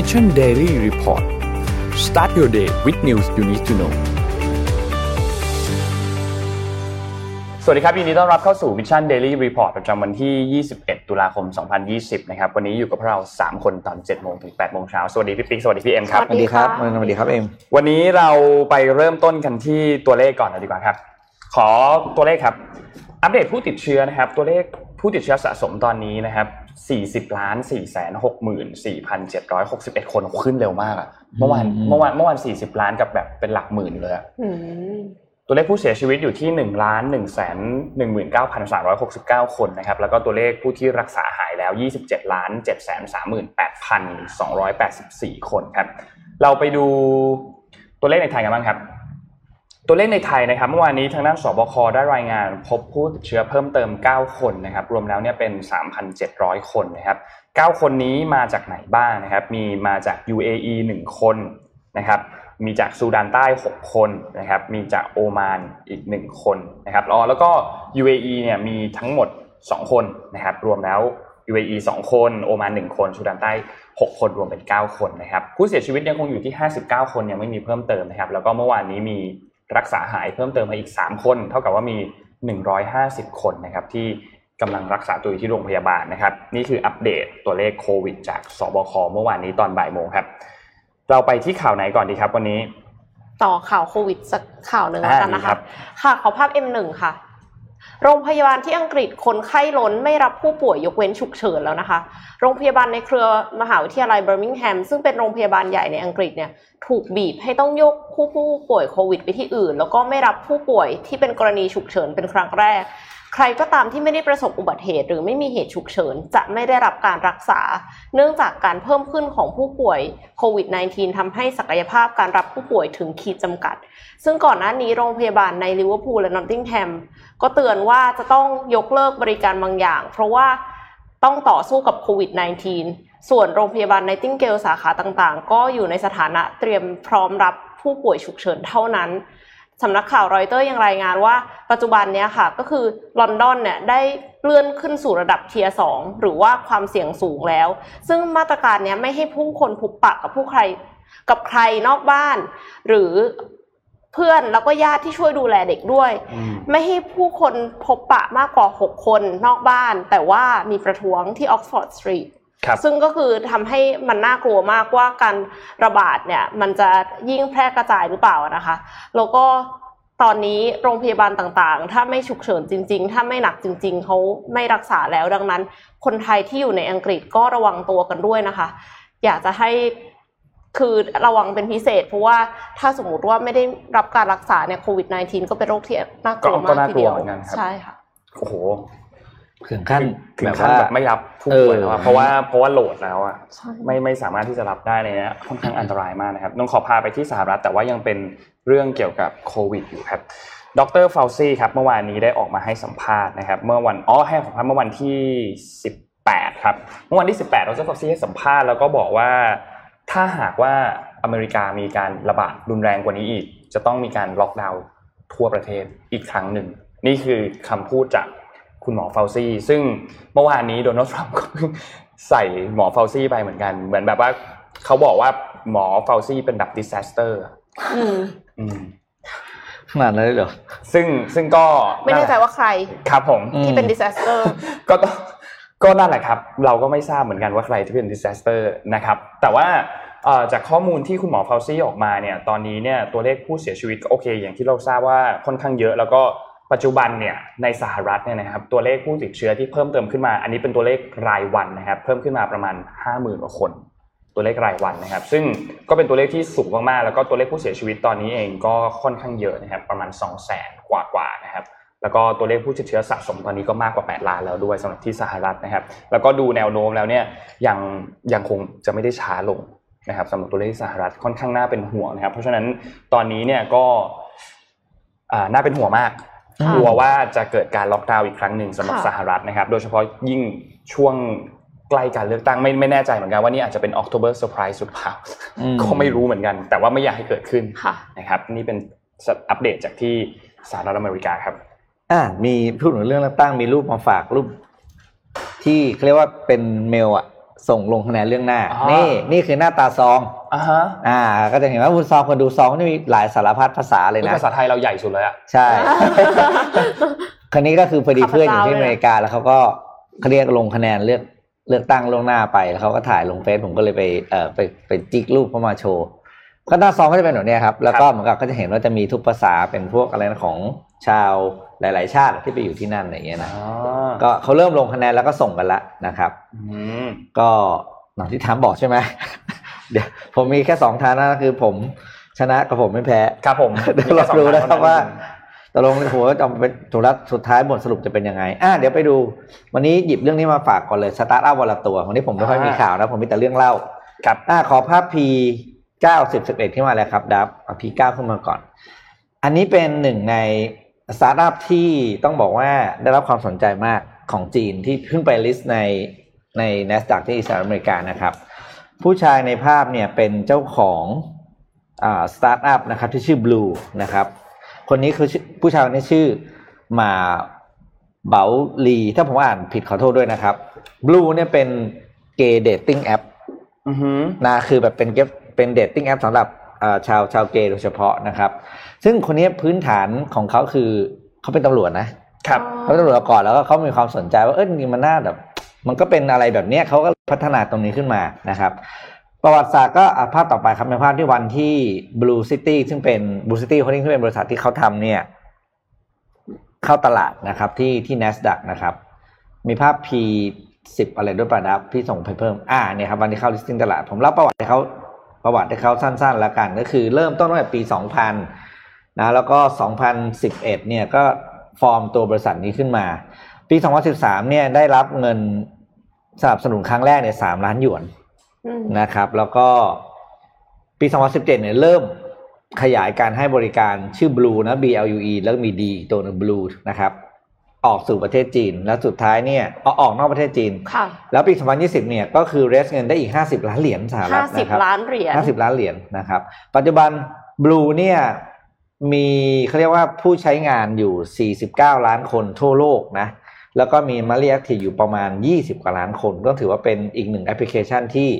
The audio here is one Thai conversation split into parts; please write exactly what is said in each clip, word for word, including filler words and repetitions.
Mission Daily Report Start your day with news you need to know สวัสดีครับยินดีต้อนรับเข้าสู่ Mission Daily Report ประจำวันที่ยี่สิบเอ็ดตุลาคมสองพันยี่สิบนะครับวันนี้อยู่กับพวกเราสามคนตอน เจ็ดโมงถึง แปดโมงเช้าสวัสดีพี่ปิ๊กสวัสดีพี่เอ็มครับสวัสดีครับสวัสดีครับเอ็มวันนี้เราไปเริ่มต้นกันที่ตัวเลขก่อนดีกว่าครับขอตัวเลขครับอัปเดตผู้ติดเชื้อนะครับตัวเลขผู้ติดเชื้อสะสมตอนนี้นะครับ สี่สิบล้านสี่แสนหกหมื่นสี่พันเจ็ดร้อยหกสิบเอ็ด คนขึ้นเร็วมากอ่ะเมื่อวานเมื่อวานเมื่อวานสี่สิบล้านกับแบบเป็นหลักหมื่นเลยอ่ะตัวเลขผู้เสียชีวิตอยู่ที่ หนึ่งล้านหนึ่งแสนหนึ่งหมื่นเก้าพันสามร้อยหกสิบเก้า คนนะครับแล้วก็ตัวเลขผู้ที่รักษาหายแล้ว ยี่สิบเจ็ดล้านเจ็ดแสนสามหมื่นแปดพันสองร้อยแปดสิบสี่ คนครับเราไปดูตัวเลขในไทยกันบ้างครับตัวเลขในไทยนะครับเมื่อวานนี้ทางด้านสบคได้รายงานพบผู้ติดเชื้อเพิ่มเติมเก้าคนนะครับรวมแล้วเนี่ยเป็น สามพันเจ็ดร้อย คนนะครับเก้าคนนี้มาจากไหนบ้างนะครับมีมาจาก ยู เอ อี หนึ่งคนนะครับมีจากซูดานใต้หกคนนะครับมีจากโอมานอีกหนึ่งคนนะครับอ๋อแล้วก็ ยู เอ อี เนี่ยมีทั้งหมดสองคนนะครับรวมแล้ว ยู เอ อี สองคนโอมานหนึ่งคนซูดานใต้หกคนรวมเป็นเก้าคนนะครับผู้เสียชีวิตยังคงอยู่ที่ห้าสิบเก้าคนยังไม่มีเพิ่มเติมนะครับแล้วก็เมื่อวานนี้มีรักษาหายเพิ่มเติมมาอีกสามคนเท่ากับว่ามีหนึ่งร้อยห้าสิบคนนะครับที่กำลังรักษาตัวอยู่ที่โรงพยาบาลนะครับนี่คืออัปเดตตัวเลขโควิดจากสบคเมื่อวานนี้ตอนบ่ายโมงครับเราไปที่ข่าวไหนก่อนดีครับวันนี้ต่อข่าวโควิดสักข่าวนึงแล้วกันนะคะค่ะขอภาพ เอ็ม หนึ่ง ค่ะโรงพยาบาลที่อังกฤษคนไข้ล้นไม่รับผู้ป่วยยกเว้นฉุกเฉินแล้วนะคะโรงพยาบาลในเครือมหาวิทยาลัยเบอร์มิงแฮมซึ่งเป็นโรงพยาบาลใหญ่ในอังกฤษเนี่ยถูกบีบให้ต้องยกผู้ผู้ป่วยโควิดไปที่อื่นแล้วก็ไม่รับผู้ป่วยที่เป็นกรณีฉุกเฉินเป็นครั้งแรกใครก็ตามที่ไม่ได้ประสบอุบัติเหตุหรือไม่มีเหตุฉุกเฉินจะไม่ได้รับการรักษาเนื่องจากการเพิ่มขึ้นของผู้ป่วยโควิด สิบเก้า ทำให้ศักยภาพการรับผู้ป่วยถึงขีดจำกัดซึ่งก่อนหน้านี้โรงพยาบาลในลิเวอร์พูลและนอตติงแฮมก็เตือนว่าจะต้องยกเลิกบริการบางอย่างเพราะว่าต้องต่อสู้กับโควิด สิบเก้า ส่วนโรงพยาบาลไนติงเกลสาขาต่างๆก็อยู่ในสถานะเตรียมพร้อมรับผู้ป่วยฉุกเฉินเท่านั้นสำนักข่าวรอยเตอร์ยังรายงานว่าปัจจุบันเนี้ยค่ะก็คือลอนดอนเนี่ยได้เลื่อนขึ้นสู่ระดับ Tier สองหรือว่าความเสี่ยงสูงแล้วซึ่งมาตรการเนี้ยไม่ให้ผู้คนพบปะกับผู้ใครกับใครนอกบ้านหรือเพื่อนแล้วก็ญาติที่ช่วยดูแลเด็กด้วยไม่ให้ผู้คนพบปะมากกว่าหกคนนอกบ้านแต่ว่ามีประท้วงที่ออกซ์ฟอร์ดสตรีทซึ่งก็คือทำให้มันน่ากลัวมากว่าการระบาดเนี่ยมันจะยิ่งแพร่กระจายหรือเปล่านะคะแล้วก็ตอนนี้โรงพยาบาลต่างๆถ้าไม่ฉุกเฉินจริงๆถ้าไม่หนักจริงๆเขาไม่รักษาแล้วดังนั้นคนไทยที่อยู่ในอังกฤษก็ระวังตัวกันด้วยนะคะอยากจะให้คือระวังเป็นพิเศษเพราะว่าถ้าสมมติว่าไม่ได้รับการรักษาเนี่ยโควิด สิบเก้า ก็เป็นโรคที่น่ากลัวมากทีเดียวใช่ค่ะโอ้โหถึงขั้นแบบว่าไม่รับผู้ป่วยแล้วเพราะว่าเพราะว่าโหลดแล้วอ่ะไม่ไม่สามารถที่จะรับได้เลยนะค่อนข้างอันตรายมากนะครับต้องขอพาไปที่สหรัฐแต่ว่ายังเป็นเรื่องเกี่ยวกับโควิดอยู่ครับดร.ฟาวซี่ครับเมื่อวานนี้ได้ออกมาให้สัมภาษณ์นะครับเมื่อวันอ๋อให้สัมภาษณ์เมื่อวันที่สิบแปดครับเมื่อวันที่สิบแปดดร.ฟาวซี่ให้สัมภาษณ์แล้วก็บอกว่าถ้าหากว่าอเมริกามีการระบาดรุนแรงกว่านี้อีกจะต้องมีการล็อกดาวน์ทั่วประเทศอีกครั้งนึงนี่คือคำพูดจากคุณหมอฟาวซี่ซึ่งเมื่อวานนี้โดนัลด์ทรัมป์ก็ใส่หมอฟาวซี่ไปเหมือนกันเหมือนแบบว่าเขาบอกว่าหมอฟาวซี่เป็นแบบดิซาสเตอร์ขนาดนั้นเลยเหรอซึ่งซึ่งก็ไม่แน่ใจว่าใครครับผมที่เป็นดิซาสเตอร์ก็ก็นั่นแหละครับเราก็ไม่ทราบเหมือนกันว่าใครที่เป็นดิซาสเตอร์นะครับแต่ว่าจากข้อมูลที่คุณหมอฟาวซี่ออกมาเนี่ยตอนนี้เนี่ยตัวเลขผู้เสียชีวิตก็โอเคอย่างที่เราทราบว่าค่อนข้างเยอะแล้วก็ปัจจุบันเนี่ยในสหรัฐเนี่ยนะครับตัวเลขผู้ติดเชื้อที่เพิ่มเติมขึ้นมาอันนี้เป็นตัวเลขรายวันนะครับเพิ่มขึ้นมาประมาณ ห้าหมื่น กว่าคนตัวเลขรายวันนะครับซึ่งก็เป็นตัวเลขที่สูงมากๆแล้วก็ตัวเลขผู้เสียชีวิตตอนนี้เองก็ค่อนข้างเยอะนะครับประมาณ สองแสน กว่าๆนะครับแล้วก็ตัวเลขผู้ติดเชื้อสะสมตอนนี้ก็มากกว่า แปดล้านแล้วด้วยสำหรับที่สหรัฐนะครับแล้วก็ดูแนวโน้มแล้วเนี่ยยังยังคงจะไม่ได้ช้าลงนะครับสำหรับตัวเลขสหรัฐค่อนข้างน่าเป็นห่วงนะครับเพราะฉะนั้นตอนนี้เนี่ยก็อ่าน่าเป็นห่วงมากกลัวว่าจะเกิดการล็อกดาวน์อีกครั้งหนึ่งสำหรับสหรัฐนะครับโดยเฉพาะยิ่งช่วงใกล้การเลือกตั้งไม่ไม่แน่ใจเหมือนกันว่านี่อาจจะเป็น October Surprise สุดท้ายก็ไม่รู้เหมือนกันแต่ว่าไม่อยากให้เกิดขึ้นนะครับนี่เป็นอัปเดตจากที่สหรัฐอเมริกาครับอ่ามีพูดถึงเรื่องเลือกตั้งมีรูปมาฝากรูปที่เค้าเรียกว่าเป็นเมลอ่ะ ส่งลงคะแนนเรื่องหน้านี่นี่คือหน้าตาซองอ่าฮะอ่าก็จะเห็นว่าคุณซองคนดูซองนี่มีหลายสารพัดภาษาเลยนะภาษาไทยเราใหญ่สุดเลยอ่ะใช่คราวนี้ก็คือพอดีเพื่อนอยู่ที่อเมริกาแล้วเขาก็เรียกลงคะแนนเลือกเลือกตั้งล่วงหน้าไปแล้วเขาก็ถ่ายลงเฟซผมก็เลยไปเอ่อไปไปจิกรูปเข้ามาโชว์ก็หน้าซองก็จะเป็นแบบนี้ครับแล้วก็เหมือนกับก็จะเห็นว่าจะมีทุกภาษาเป็นพวกอะไรของชาวหลายๆชาติที่ไปอยู่ที่นั่นอะไรอย่างเงี้ยนะก็เขาเริ่มลงคะแนนแล้วก็ส่งกันละนะครับก็หนังที่ถามบอกใช่ไหมเดี๋ยวผมมีแค่สองทางนะคือผมชนะกับผมไม่แพ้ครับผมเดี๋ยวเราดูนะครับว่าตกลงหัวจะเป็นสุดท้ายสุดท้ายบทสรุปจะเป็นยังไงอ่ะเดี๋ยวไปดูวันนี้หยิบเรื่องนี้มาฝากก่อนเลยสตาร์ทอัพวันละตัววันนี้ผมไม่ค่อยมีข่าวนะผมมีแต่เรื่องเล่าครับอ่ะขอภาพ พี เก้า สิบ สิบเอ็ดที่มาแล้วครับดับเอา พี เก้า ขึ้นมาก่อนอันนี้เป็นหนึ่งในสตาร์ทอัพที่ต้องบอกว่าได้รับความสนใจมากของจีนที่เพิ่งไปลิสต์ในใน Nasdaq ที่สหรัฐอเมริกานะครับผู้ชายในภาพเนี่ยเป็นเจ้าของอ่าสตาร์ทอัพนะครับที่ชื่อ Blue นะครับคนนี้คือผู้ชายคนนี้ชื่อมาเบาลีถ้าผมอ่านผิดขอโทษด้วยนะครับ Blue เนี่ยเป็นเกย์เดทติ้งแอปอือหือนะคือแบบเป็นเกย์เป็นเดทติ้งแอปสำหรับชาวชาวเกย์โดยเฉพาะนะครับซึ่งคนนี้พื้นฐานของเขาคือเขาเป็นตำรวจนะครับเขาเป็นตำรวจก่อนแล้วก็เขามีความสนใจว่าเออนี่มันน่าแบบมันก็เป็นอะไรแบบนี้เขาก็พัฒนาตรงนี้ขึ้นมานะครับประวัติศาสตร์ก็ภาพต่อไปครับในภาพที่วันที่ Blue City ซึ่งเป็น Blue City Holding ซึ่งเป็นบริษัทที่เขาทำเนี่ยเข้าตลาดนะครับที่ที่ Nasdaq นะครับมีภาพ พี สิบ อะไรด้วยป่ะครับที่ส่งไปเพิ่มอ่าเนี่ยครับวันที่เข้า listing ตลาดผมเล่าประวัติให้เขาประวัติให้เขาสั้นๆแล้วกันก็คือเริ่มต้นตั้งแต่ปีสองพันนะแล้วก็สองพันสิบเอ็ดเนี่ยก็ฟอร์มตัวบริษัทนี้ขึ้นมาปีสองพันสิบสามเนี่ยได้รับเงินสนับสนุนครั้งแรกเนี่ยสามล้านหยวนนะครับแล้วก็ปีสองพันสิบเจ็ดเนี่ยเริ่มขยายการให้บริการชื่อ Blue นะ บี แอล ยู อี แล้วมี D ตัวนึง Blue นะครับออกสู่ประเทศจีนแล้วสุดท้ายเนี่ยเอาออกนอกประเทศจีนแล้วปีสองพันยี่สิบเนี่ยก็คือเรสเงินได้อีกห้าสิบล้านเหรียญสหรัฐนะครับห้าสิบล้านเหรียญนะครับปัจจุบัน Blue เนี่ยมีเขาเรียกว่าผู้ใช้งานอยู่สี่สิบเก้าล้านคนทั่วโลกนะแล้วก็มีมาเรียกที่อยู่ประมาณยี่สิบกว่าล้านคนก็ถือว่าเป็นอีกหนึ่งแอปพลิเคชันที่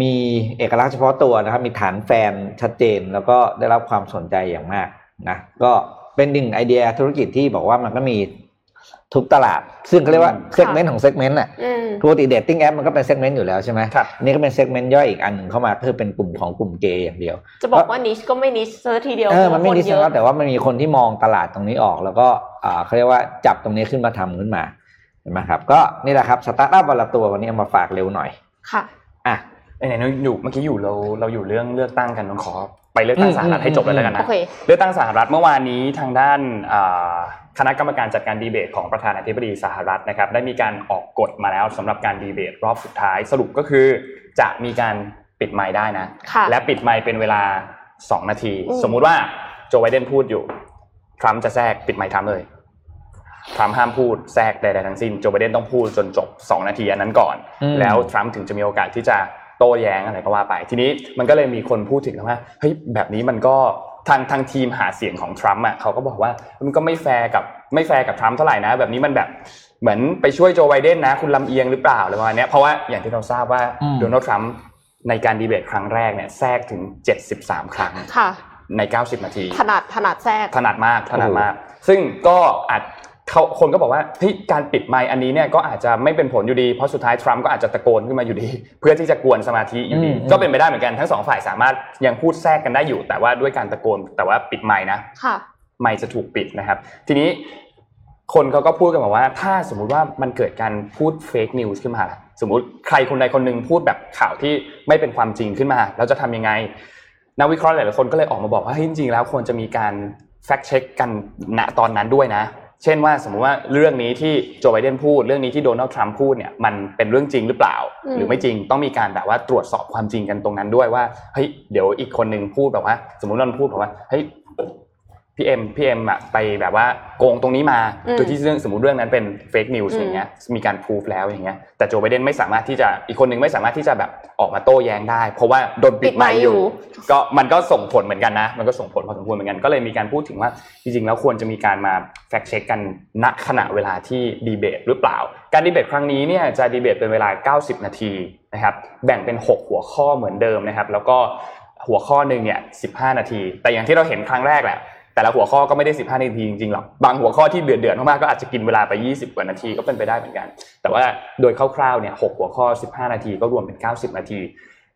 มีเอกลักษณ์เฉพาะตัวนะครับมีฐานแฟนชัดเจนแล้วก็ได้รับความสนใจอย่างมากนะก็เป็นหนึ่งไอเดียธุรกิจที่บอกว่ามันก็มีทุกตลาดซึ่งเขาเรียกว่าเซกเมนต์ของเซกเมนต์น่ะปกติเดทติ้งแอปมันก็เป็นเซกเมนต์อยู่แล้วใช่ไหมนี่ก็เป็นเซกเมนต์ย่อยอีกอันหนึ่งเข้ามาคือเป็นกลุ่มของกลุ่มเกย์อย่างเดียวจะบอกว่านิชก็ไม่นิชซะทีเดียวเออมันไม่นิชแล้วแต่ว่ามันมีคนที่มองตลาดตรงนี้ออกแล้วก็เขาเรียกว่าจับตรงนี้ขึ้นมาทำขึ้นมาเห็นไหมครับก็นี่แหละครับสตาร์ทอัพวันละตัววันนี้เอามาฝากเร็วหน่อยค่ะอ่ะไหนๆอยู่เมื่อกี้อยู่เราเราอยู่เรื่องเลือกตั้งกันต้องขอไปเลือกตั้งสหรัฐให้จบเลยแล้วกันนะเลือกตั้งสหรัฐเมื่อวานนี้ทางด้านคณะกรรมการจัดการดีเบตของประธานาธิบดีสหรัฐนะครับได้มีการออกกฎมาแล้วสำหรับการดีเบตรอบสุดท้ายสรุปก็คือจะมีการปิดไมค์ได้นะและปิดไมค์เป็นเวลาสองนาทีสมมุติว่าโจไบเดนพูดอยู่ทรัมป์จะแทรกปิดไมค์ทรัมป์เลยทรัมป์ห้ามพูดแทรกใดๆทั้งสิ้นโจไบเดนต้องพูดจนจบสองนาทีอันนั้นก่อนแล้วทรัมป์ถึงจะมีโอกาสที่จะโต้แย้งอะไรก็ว่าไปทีนี้มันก็เลยมีคนพูดถึงว่าเฮ้ยแบบนี้มันก็ทางทางทีมหาเสียงของทรัมป์อ่ะเขาก็บอกว่ามันก็ไม่แฟร์กับไม่แฟร์กับทรัมป์เท่าไหร่นะแบบนี้มันแบบเหมือนไปช่วยโจไบเดนนะคุณลำเอียงหรือเปล่าอะไรประมาณนี้เพราะว่าอย่างที่เราทราบว่าโดนัลด์ทรัมป์ในการดีเบตครั้งแรกเนี่ยแทรกถึงเจ็ดสิบสามครั้งในเก้าสิบนาทีถนัดถนัดแทรกถนัดมากถนัดมากซึ่งก็อาจเขาคนก็บอกว่าที่การปิดไมค์อันนี้เนี่ยก็อาจจะไม่เป็นผลอยู่ดีเพราะสุดท้ายทรัมป์ก็อาจจะตะโกนขึ้นมาอยู่ดีเพื่อที่จะกวนสมาธิอยู่ดีก็เป็นไปได้เหมือนกันทั้งสองฝ่ายสามารถยังพูดแทรกกันได้อยู่แต่ว่าด้วยการตะโกนแต่ว่าปิดไมค์นะไมค์จะถูกปิดนะครับทีนี้คนเขาก็พูดกันบอกว่าถ้าสมมุติว่ามันเกิดการพูดเฟกนิวส์ขึ้นมาสมมุติใครคนใดคนหนึ่งพูดแบบข่าวที่ไม่เป็นความจริงขึ้นมาเราจะทำยังไงนักวิเคราะห์หลายๆคนก็เลยออกมาบอกว่าจริงๆแล้วควรจะมีการแฟกต์เช็คกันณตอนนั้นด้วยนะเช่นว่าสมมุติว่าเรื่องนี้ที่โจไบเดนพูดเรื่องนี้ที่โดนัลด์ทรัมป์พูดเนี่ยมันเป็นเรื่องจริงหรือเปล่าหรือไม่จริงต้องมีการแบบว่าตรวจสอบความจริงกันตรงนั้นด้วยว่าเฮ้ยเดี๋ยวอีกคนนึงพูดแบบว่าสมมุติว่ามันพูดแบบว่าเฮ้ย พี่เอ็มพี่เอ็มอะไปแบบว่าโกงตรงนี้มาโดยที่เรื่องสมมุติเรื่องนั้นเป็นเฟกนิวส์อย่างเงี้ยมีการพิสูจแล้วอย่างเงี้ยแต่โจไบเดนไม่สามารถที่จะอีกคนนึงไม่สามารถที่จะแบบออกมาโต้แย้งได้เพราะว่าโดนปิดไมค์อยู่ก็มันก็ส่งผลเหมือนกันนะมันก็ส่งผลพอสมควรเหมือนกันก็เลยมีการพูดถึงว่าจริงๆแล้วควรจะมีการมาแฟกเช็คกันณขณะเวลาที่ดีเบตหรือเปล่าการดีเบตครั้งนี้เนี่ยจะดีเบตเป็นเวลาเก้าสิบนาทีนะครับแบ่งเป็นหกหัวข้อเหมือนเดิมนะครับแล้วก็หัวข้อนึงเนี่ยสิบห้านาทีแต่อย่างที่เราเห็นครั้งแรกแหละแต่ละหัวข้อก็ไม่ได้สิบห้านาทีจริงๆหรอกบางหัวข้อที่เดือดๆมากๆก็อาจจะกินเวลาไปยี่สิบกว่านาทีก็เป็นไปได้เหมือนกันแต่ว่าโดยคร่าวๆเนี่ยหกหัวข้อสิบห้านาทีก็รวมเป็นเก้าสิบนาที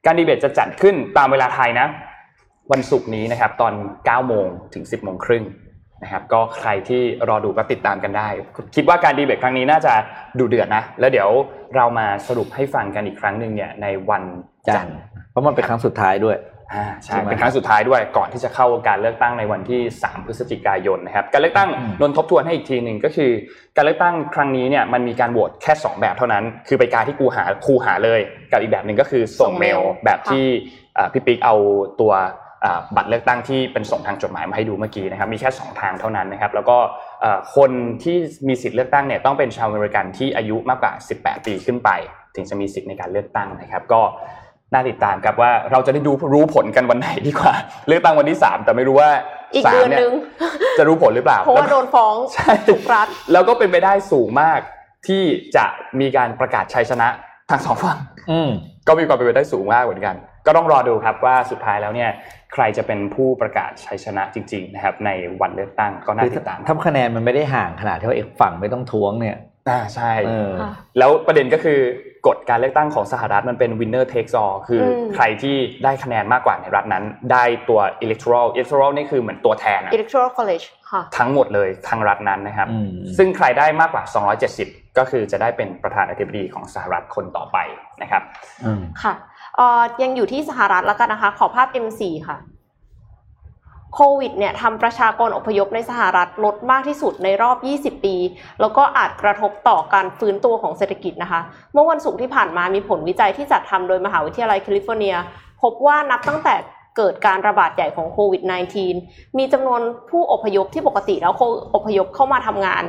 การดีเบตจะจัดขึ้นตามเวลาไทยนะวันศุกร์นี้นะครับตอน เก้าโมง ถึง สิบโมงครึ่งนะครับก็ใครที่รอดูก็ติดตามกันได้คิดว่าการดีเบตครั้งนี้น่าจะดูเดือดนะแล้วเดี๋ยวเรามาสรุปให้ฟังกันอีกครั้งนึงเนี่ยในวันจันทร์เพราะมันเป็นครั้งสุดท้ายด้วยอ่าใช่เป็นครั้งสุดท้ายด้วยก่อนที่จะเข้าการเลือกตั้งในวันที่สามพฤศจิกายนนะครับการเลือกตั้งนนทบทวนให้อีกทีนึงก็คือการเลือกตั้งครั้งนี้เนี่ยมันมีการโหวตแค่สองแบบเท่านั้นคือไปกาที่กูหาคูหาเลยกับอีกแบบนึงก็คือส่งเมลแบบที่เอ่อพี่ปิ๊กเอาตัวอ่าบัตรเลือกตั้งที่เป็นส่งทางจดหมายมาให้ดูเมื่อกี้นะครับมีแค่สองทางเท่านั้นนะครับแล้วก็เอ่อคนที่มีสิทธิ์เลือกตั้งเนี่ยต้องเป็นชาวอเมริกันที่อายุมากกว่าสิบแปดปีขึ้นไปถึงจะมีสิทธิ์ในการเลือกตั้งนะครับก็น่าติดตามครับว่าเราจะได้ดูรู้ผลกันวันไหนดีกว่าเลือกตั้งวันที่สามแต่ไม่รู้ว่าอีกเดือนนึงจะรู้ผลหรือเปล่าเพราะว่าโดนฟ้องถูกรัฐแล้วก็เป็นไปได้สูงมากที่จะมีการประกาศชัยชนะทางสองฝั่งอือก็มีความเป็นไปได้สูงมากเหมือนกันก็ต้องรอดูครับว่าสุดท้ายแล้วเนี่ยใครจะเป็นผู้ประกาศชัยชนะจริงๆนะครับในวันเลือกตั้งก็น่าติดตามถ้าคะแนนมันไม่ได้ห่างขนาดที่ว่าอีกฝั่งไม่ต้องท้วงเนี่ยอ่าใช่แล้วประเด็นก็คือกฎการเลือกตั้งของสหรัฐมันเป็น winner takes all คือใครที่ได้คะแนนมากกว่าในรัฐนั้นได้ตัว electoral electoral นี่คือเหมือนตัวแทน electoral college ค่ะทั้งหมดเลยทั้งรัฐนั้นนะครับซึ่งใครได้มากกว่าสองร้อยเจ็ดสิบก็คือจะได้เป็นประธานาธิบดีของสหรัฐคนต่อไปนะครับค่ะเอ่อยังอยู่ที่สหรัฐแล้วกันนะคะขอภาพ เอ็ม โฟร์ ค่ะโควิดเนี่ยทำประชากรอพยพในสหรัฐลดมากที่สุดในรอบยี่สิบปีแล้วก็อาจกระทบต่อการฟื้นตัวของเศรษฐกิจนะคะเมื่อวันศุกร์ที่ผ่านมามีผลวิจัยที่จัดทำโดยมหาวิทยาลัยแคลิฟอร์เนียพบว่านับตั้งแต่เกิดการระบาดใหญ่ของโควิด สิบเก้า มีจำนวนผู้อพยพที่ปกติแล้วอพยพเข้ามาทำงาน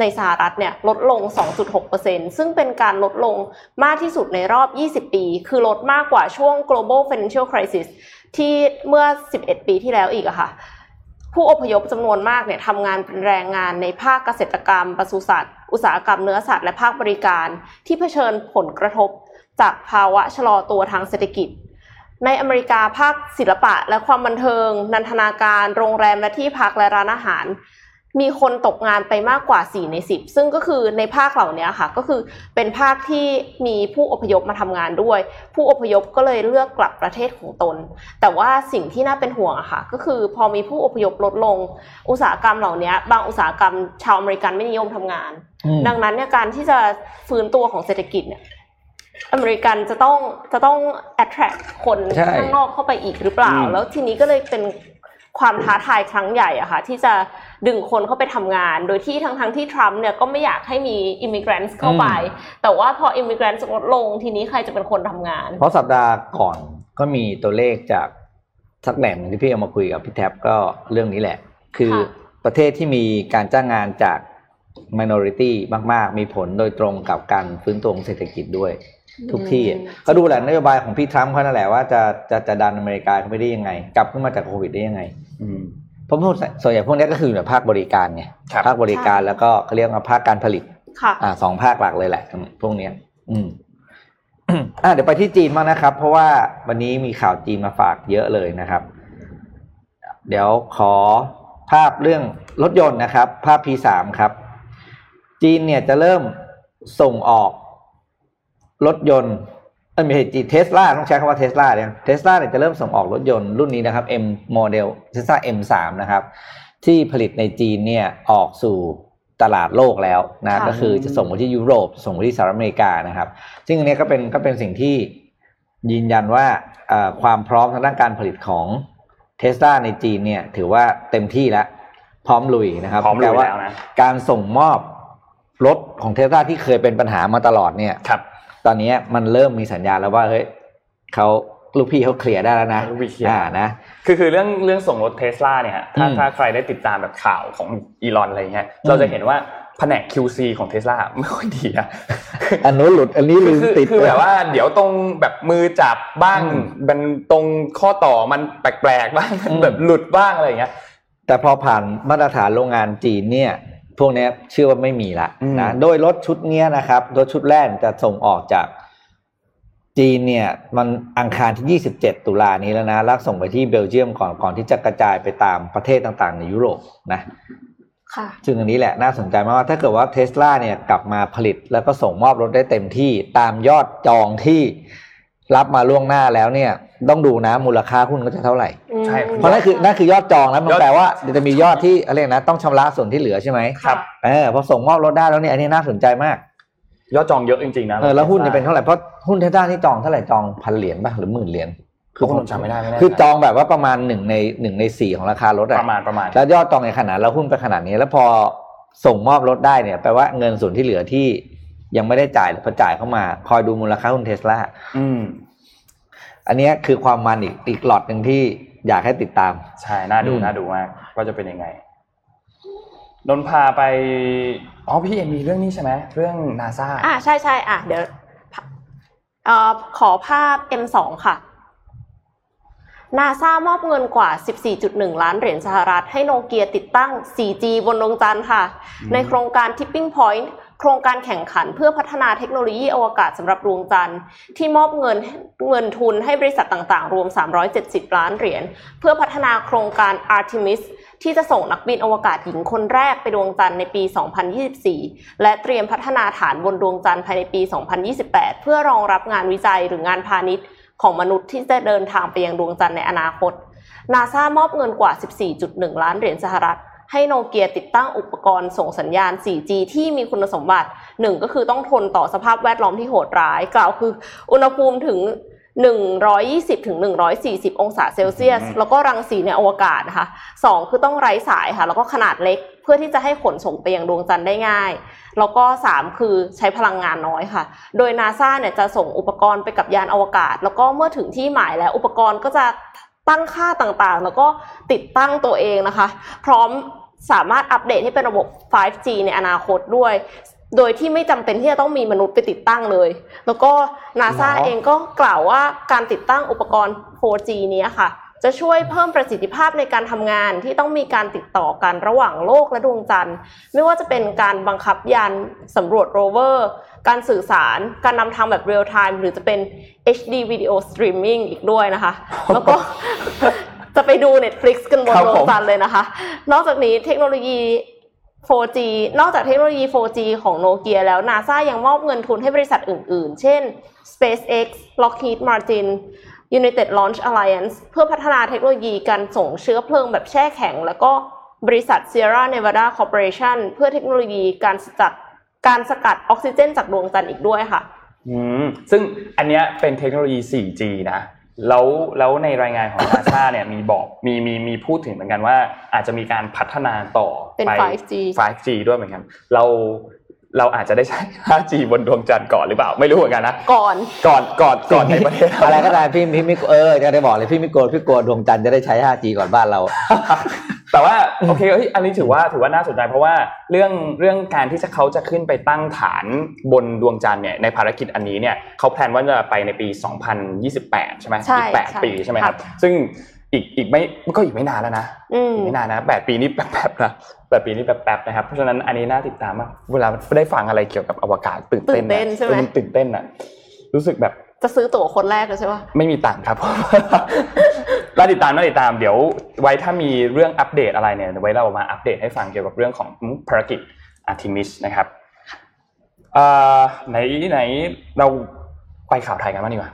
ในสหรัฐเนี่ยลดลง สองจุดหกเปอร์เซ็นต์ ซึ่งเป็นการลดลงมากที่สุดในรอบยี่สิบปีคือลดมากกว่าช่วง Global Financial Crisis ที่เมื่อสิบเอ็ดปีที่แล้วอีกอะค่ะผู้อพยพจำนวนมากเนี่ยทำงานเป็นแรงงานในภาคเกษตรกรรมปศุสัตว์อุตสาหกรรมเนื้อสัตว์และภาคบริการที่เผชิญผลกระทบจากภาวะชะลอตัวทางเศรษฐกิจในอเมริกาภาคศิลปะและความบันเทิงนันทนาการโรงแรมและที่พักและร้านอาหารมีคนตกงานไปมากกว่าสี่ในสิบซึ่งก็คือในภาคเหล่านี้ค่ะก็คือเป็นภาคที่มีผู้อพยพมาทำงานด้วยผู้อพยพก็เลยเลือกกลับประเทศของตนแต่ว่าสิ่งที่น่าเป็นห่วงอะค่ะก็คือพอมีผู้อพยพลดลงอุตสาหกรรมเหล่านี้บางอุตสาหกรรมชาวอเมริกันไม่นิยมทำงานดังนั้นเนี่ยการที่จะฟื้นตัวของเศรษฐกิจเนี่ยอเมริกันจะต้องจะต้อง attract คนข้างนอกเข้าไปอีกหรือเปล่าแล้วทีนี้ก็เลยเป็นความท้าทายครั้งใหญ่อะค่ะที่จะดึงคนเข้าไปทำงานโดยที่ทั้งๆที่ทรัมป์เนี่ยก็ไม่อยากให้มีอิมิเกรนต์เข้าไปแต่ว่าพออิมิเกรนต์ลดลงทีนี้ใครจะเป็นคนทำงานเพราะสัปดาห์ก่อนก็มีตัวเลขจากสักแหล่งนึงที่พี่เอามาคุยกับพี่แท็บก็เรื่องนี้แหละคือประเทศที่มีการจ้างงานจาก minority มากๆมีผลโดยตรงกับการฟื้นตัวของเศรษฐกิจด้วยทุกที่ก็ดูแหละนโยบายของพี่ทรัมป์เขานั่นแหละว่าจะจะจะดันอเมริกาเขาไม่ได้ยังไงกลับขึ้นมาจากโควิดได้ยังไงเพราะพวกส่วนใหญ่พวกนี้ก็คือแบบภาคบริการไงภาคบริการแล้วก็เขาเรียกว่าภาคการผลิตสองภาคหลักเลยแหละพวกนี้อืม อ่ะเดี๋ยวไปที่จีนบ้างนะครับเพราะว่าวันนี้มีข่าวจีนมาฝากเยอะเลยนะครับเดี๋ยวขอภาพเรื่องรถยนต์นะครับภาพ พี สาม ครับจีนเนี่ยจะเริ่มส่งออกรถยนต์เอ้ยไม่ใช่จีน Tesla ต้องใช้คำว่า Tesla เนี่ย Tesla เนี่ยจะเริ่มส่งออกรถยนต์รุ่นนี้นะครับ M model Tesla เอ็ม สาม นะครับที่ผลิตในจีนเนี่ยออกสู่ตลาดโลกแล้วนะก็คือจะส่งไปที่ยุโรปส่งไปที่สหรัฐอเมริกานะครับซึ่งอันนี้ก็เป็นก็เป็นสิ่งที่ยืนยันว่าเอ่อความพร้อมทางด้านการผลิตของ Tesla ในจีนเนี่ยถือว่าเต็มที่แล้วพร้อมลุยนะครับแปลว่าการส่งมอบรถของ Tesla ที่เคยเป็นปัญหามาตลอดเนี่ยตอนนี้มันเริ่มมีสัญญาณแล้วว่าเฮ้ยเขา ลูกพี่เขาเคลียร์ได้แล้วนะอ่านะคือคือเรื่องเรื่องส่งรถ Tesla เนี่ยถ้าถ้าใครได้ติดตามแบบข่าวของอีลอนอะไรเงี้ยเราจะเห็นว่าแผนก คิว ซี ของ Tesla ไม่ค่อยดีนะอันนู้นหลุดอันนี้ลืมติดคือแบบว่าเดี๋ยวตรงแบบมือจับบ้างมันตรงข้อต่อมันแปลกๆบ้างมันแบบหลุดบ้างอะไรอย่างเงี้ยแต่พอผ่านมาตรฐานโรงงานจีนเนี่ยพวกนี้เชื่อว่าไม่มีละนะโดยรถชุดเนี้ยนะครับรถชุดแรกจะส่งออกจากจีนเนี่ยมันอังคารที่ยี่สิบเจ็ดตุลานี้แล้วนะแล้วส่งไปที่เบลเยียมก่อนก่อนที่จะกระจายไปตามประเทศต่างๆในยุโรปนะซึ่งอันนี้แหละน่าสนใจมากว่าถ้าเกิดว่า Tesla เนี่ยกลับมาผลิตแล้วก็ส่งมอบรถได้เต็มที่ตามยอดจองที่รับมาล่วงหน้าแล้วเนี่ยต้องดูนะมูลค่าหุ้นก็จะเท่าไหร่ใช่เพราะนั่นคือนั่นคือยอดจองแล้วมันแปลว่าจะมียอดที่อะไรนะต้องชำระส่วนที่เหลือใช่ไหมครับเออพอส่งมอบรถได้แล้วเนี่ยอันนี้น่าสนใจมากยอดจองเยอะจริงๆนะเออแล้วหุ้นจะเป็นเท่าไหร่เพราะหุ้น Tesla ที่จองเท่าไหร่จองพันเหรียญป่ะหรือหมื่นเหรียญคือผมจำไม่ได้ไม่แน่คือจองแบบว่าประมาณหนึ่งในหนึ่งในสี่ของราคารถอ่ะประมาณประมาณแล้วยอดจองในขนาดแล้วหุ้นไปขนาดนี้แล้วพอส่งมอบรถได้เนี่ยแปลว่าเงินส่วนที่เหลือที่ยังไม่ได้จ่ายหรือพอจ่ายเข้ามาคอยดูมูลค่าหุ้น Tesla อืมอันนี้คือความมันอีกอีกหลอดนึงที่อยากให้ติดตามใช่น่าดูน่าดูมากว่าจะเป็นยังไงนนพาไปอ๋อพี่เอ็มมีเรื่องนี้ใช่มั้ยเรื่อง NASA อ่ะใช่ๆอ่ะเดี๋ยวเอ่อขอภาพ เอ็ม ทู ค่ะNASA มอบเงินกว่า สิบสี่จุดหนึ่ง ล้านเหรียญสหรัฐให้โนเกียติดตั้ง โฟร์จี บนดวงจันทร์ค่ะในโครงการ Tipping Point โครงการแข่งขันเพื่อพัฒนาเทคโนโลยีอวกาศสำหรับดวงจันทร์ที่มอบเงินเงินทุนให้บริษัทต่างๆรวมสามร้อยเจ็ดสิบล้านเหรียญเพื่อพัฒนาโครงการ Artemis ที่จะส่งนักบินอวกาศหญิงคนแรกไปดวงจันทร์ในปีสองพันยี่สิบสี่และเตรียมพัฒนาฐานบนดวงจันทร์ภายในปีสองพันยี่สิบแปดเพื่อรองรับงานวิจัยหรืองานพาณิชย์ของมนุษย์ที่จะเดินทางไปยังดวงจันทร์ในอนาคต NASA มอบเงินกว่า สิบสี่จุดหนึ่ง ล้านเหรียญสหรัฐให้โนเกียติดตั้งอุปกรณ์ส่งสัญญาณ โฟร์จี ที่มีคุณสมบัติ หนึ่ง ก็คือต้องทนต่อสภาพแวดล้อมที่โหดร้ายกล่าวคืออุณหภูมิถึง หนึ่งร้อยยี่สิบถึงหนึ่งร้อยสี่สิบ องศาเซลเซียสแล้วก็รังสีในอวกาศนะคะ สอง คือต้องไร้สายค่ะแล้วก็ขนาดเล็กเพื่อที่จะให้ขนส่งไปยังดวงจันทร์ได้ง่ายแล้วก็สามคือใช้พลังงานน้อยค่ะโดย NASA เนี่ยจะส่งอุปกรณ์ไปกับยานอวกาศแล้วก็เมื่อถึงที่หมายแล้วอุปกรณ์ก็จะตั้งค่าต่างๆแล้วก็ติดตั้งตัวเองนะคะพร้อมสามารถอัปเดตให้เป็นระบบ ไฟว์จี ในอนาคตด้วยโดยที่ไม่จำเป็นที่จะต้องมีมนุษย์ไปติดตั้งเลยแล้วก็ NASA เองก็กล่าวว่าการติดตั้งอุปกรณ์ โฟร์จี นี้ค่ะจะช่วยเพิ่มประสิทธิภาพในการทำงานที่ต้องมีการติดต่อกันระหว่างโลกและดวงจันทร์ไม่ว่าจะเป็นการบังคับยานสำรวจโรเวอร์การสื่อสารการนำทางแบบเรียลไทม์หรือจะเป็น เอช ดี Video Streaming อีกด้วยนะคะแล้วก็จะไปดู Netflix กันบนดวงจันทร์เลยนะคะนอกจากนี้เทคโนโลยี โฟร์จี นอกจากเทคโนโลยี โฟร์จี ของ Nokia แล้ว NASA ยังมอบเงินทุนให้บริษัทอื่นๆเช่น SpaceX Lockheed Martin United Launch Alliance เพื่อพัฒนาเทคโนโลยีการส่งเชื้อเพลิงแบบแช่แข็งแล้วก็บริษัท Sierra Nevada Corporation เพื่อเทคโนโลยีการสกัดการสกัดออกซิเจนจากดวงจันทร์อีกด้วยค่ะอืมซึ่งอันเนี้ยเป็นเทคโนโลยี โฟร์จี นะแล้วแล้วในรายงานของ NASA เนี่ยมีบอกมีมีมีพูดถึงเหมือนกันว่าอาจจะมีการพัฒนาต่อเป็น ไฟว์จี ไฟว์จี ด้วยเหมือนกันเราเราอาจจะได้ใช้ ห้าจี บนดวงจันทร์ก่อนหรือเปล่าไม่รู้เหมือนกันนะก่อนก่อนก่อนก่อนในประเทศอะไรก็ได้พี่พี่มิเออจะได้บอกเลยพี่มิโกะพี่โกะดวงจันทร์จะได้ใช้ ห้าจี ก่อนบ้านเราแต่ว่าโอเคเอ้ยอันนี้ถือว่าถือว่าน่าสนใจเพราะว่าเรื่องเรื่องการที่เขาจะขึ้นไปตั้งฐานบนดวงจันทร์เนี่ยในภารกิจอันนี้เนี่ยเขาแพลนว่าจะไปในปีสองพันยี่สิบแปดใช่มั้ยอีกแปดปีใช่มั้ยครับซึ่งอีกอีกไม่ก็อีกไม่นานแล้วนะอีกไม่นานนะแปดปีนี้แป๊บๆนะแปดปีนี้แป๊บๆนะครับเพราะฉะนั้นอันนี้น่าติดตามมากเวลาได้ฟังอะไรเกี่ยวกับอวกาศตื่นเต้นนะมันตื่นเต้นน่ะรู้สึกแบบจะซื้อตั๋วคนแรกเลยใช่ป่ะไม่มีตังค์ครับน่าติดตามน่าติดตามเดี๋ยวไว้ถ้ามีเรื่องอัปเดตอะไรเนี่ยไว้เรามาอัปเดตให้ฟังเกี่ยวกับเรื่องของภารกิจ Artemis นะครับเอ่อไหนไหนเราไปข่าวไทยกันบ้างดีกว่า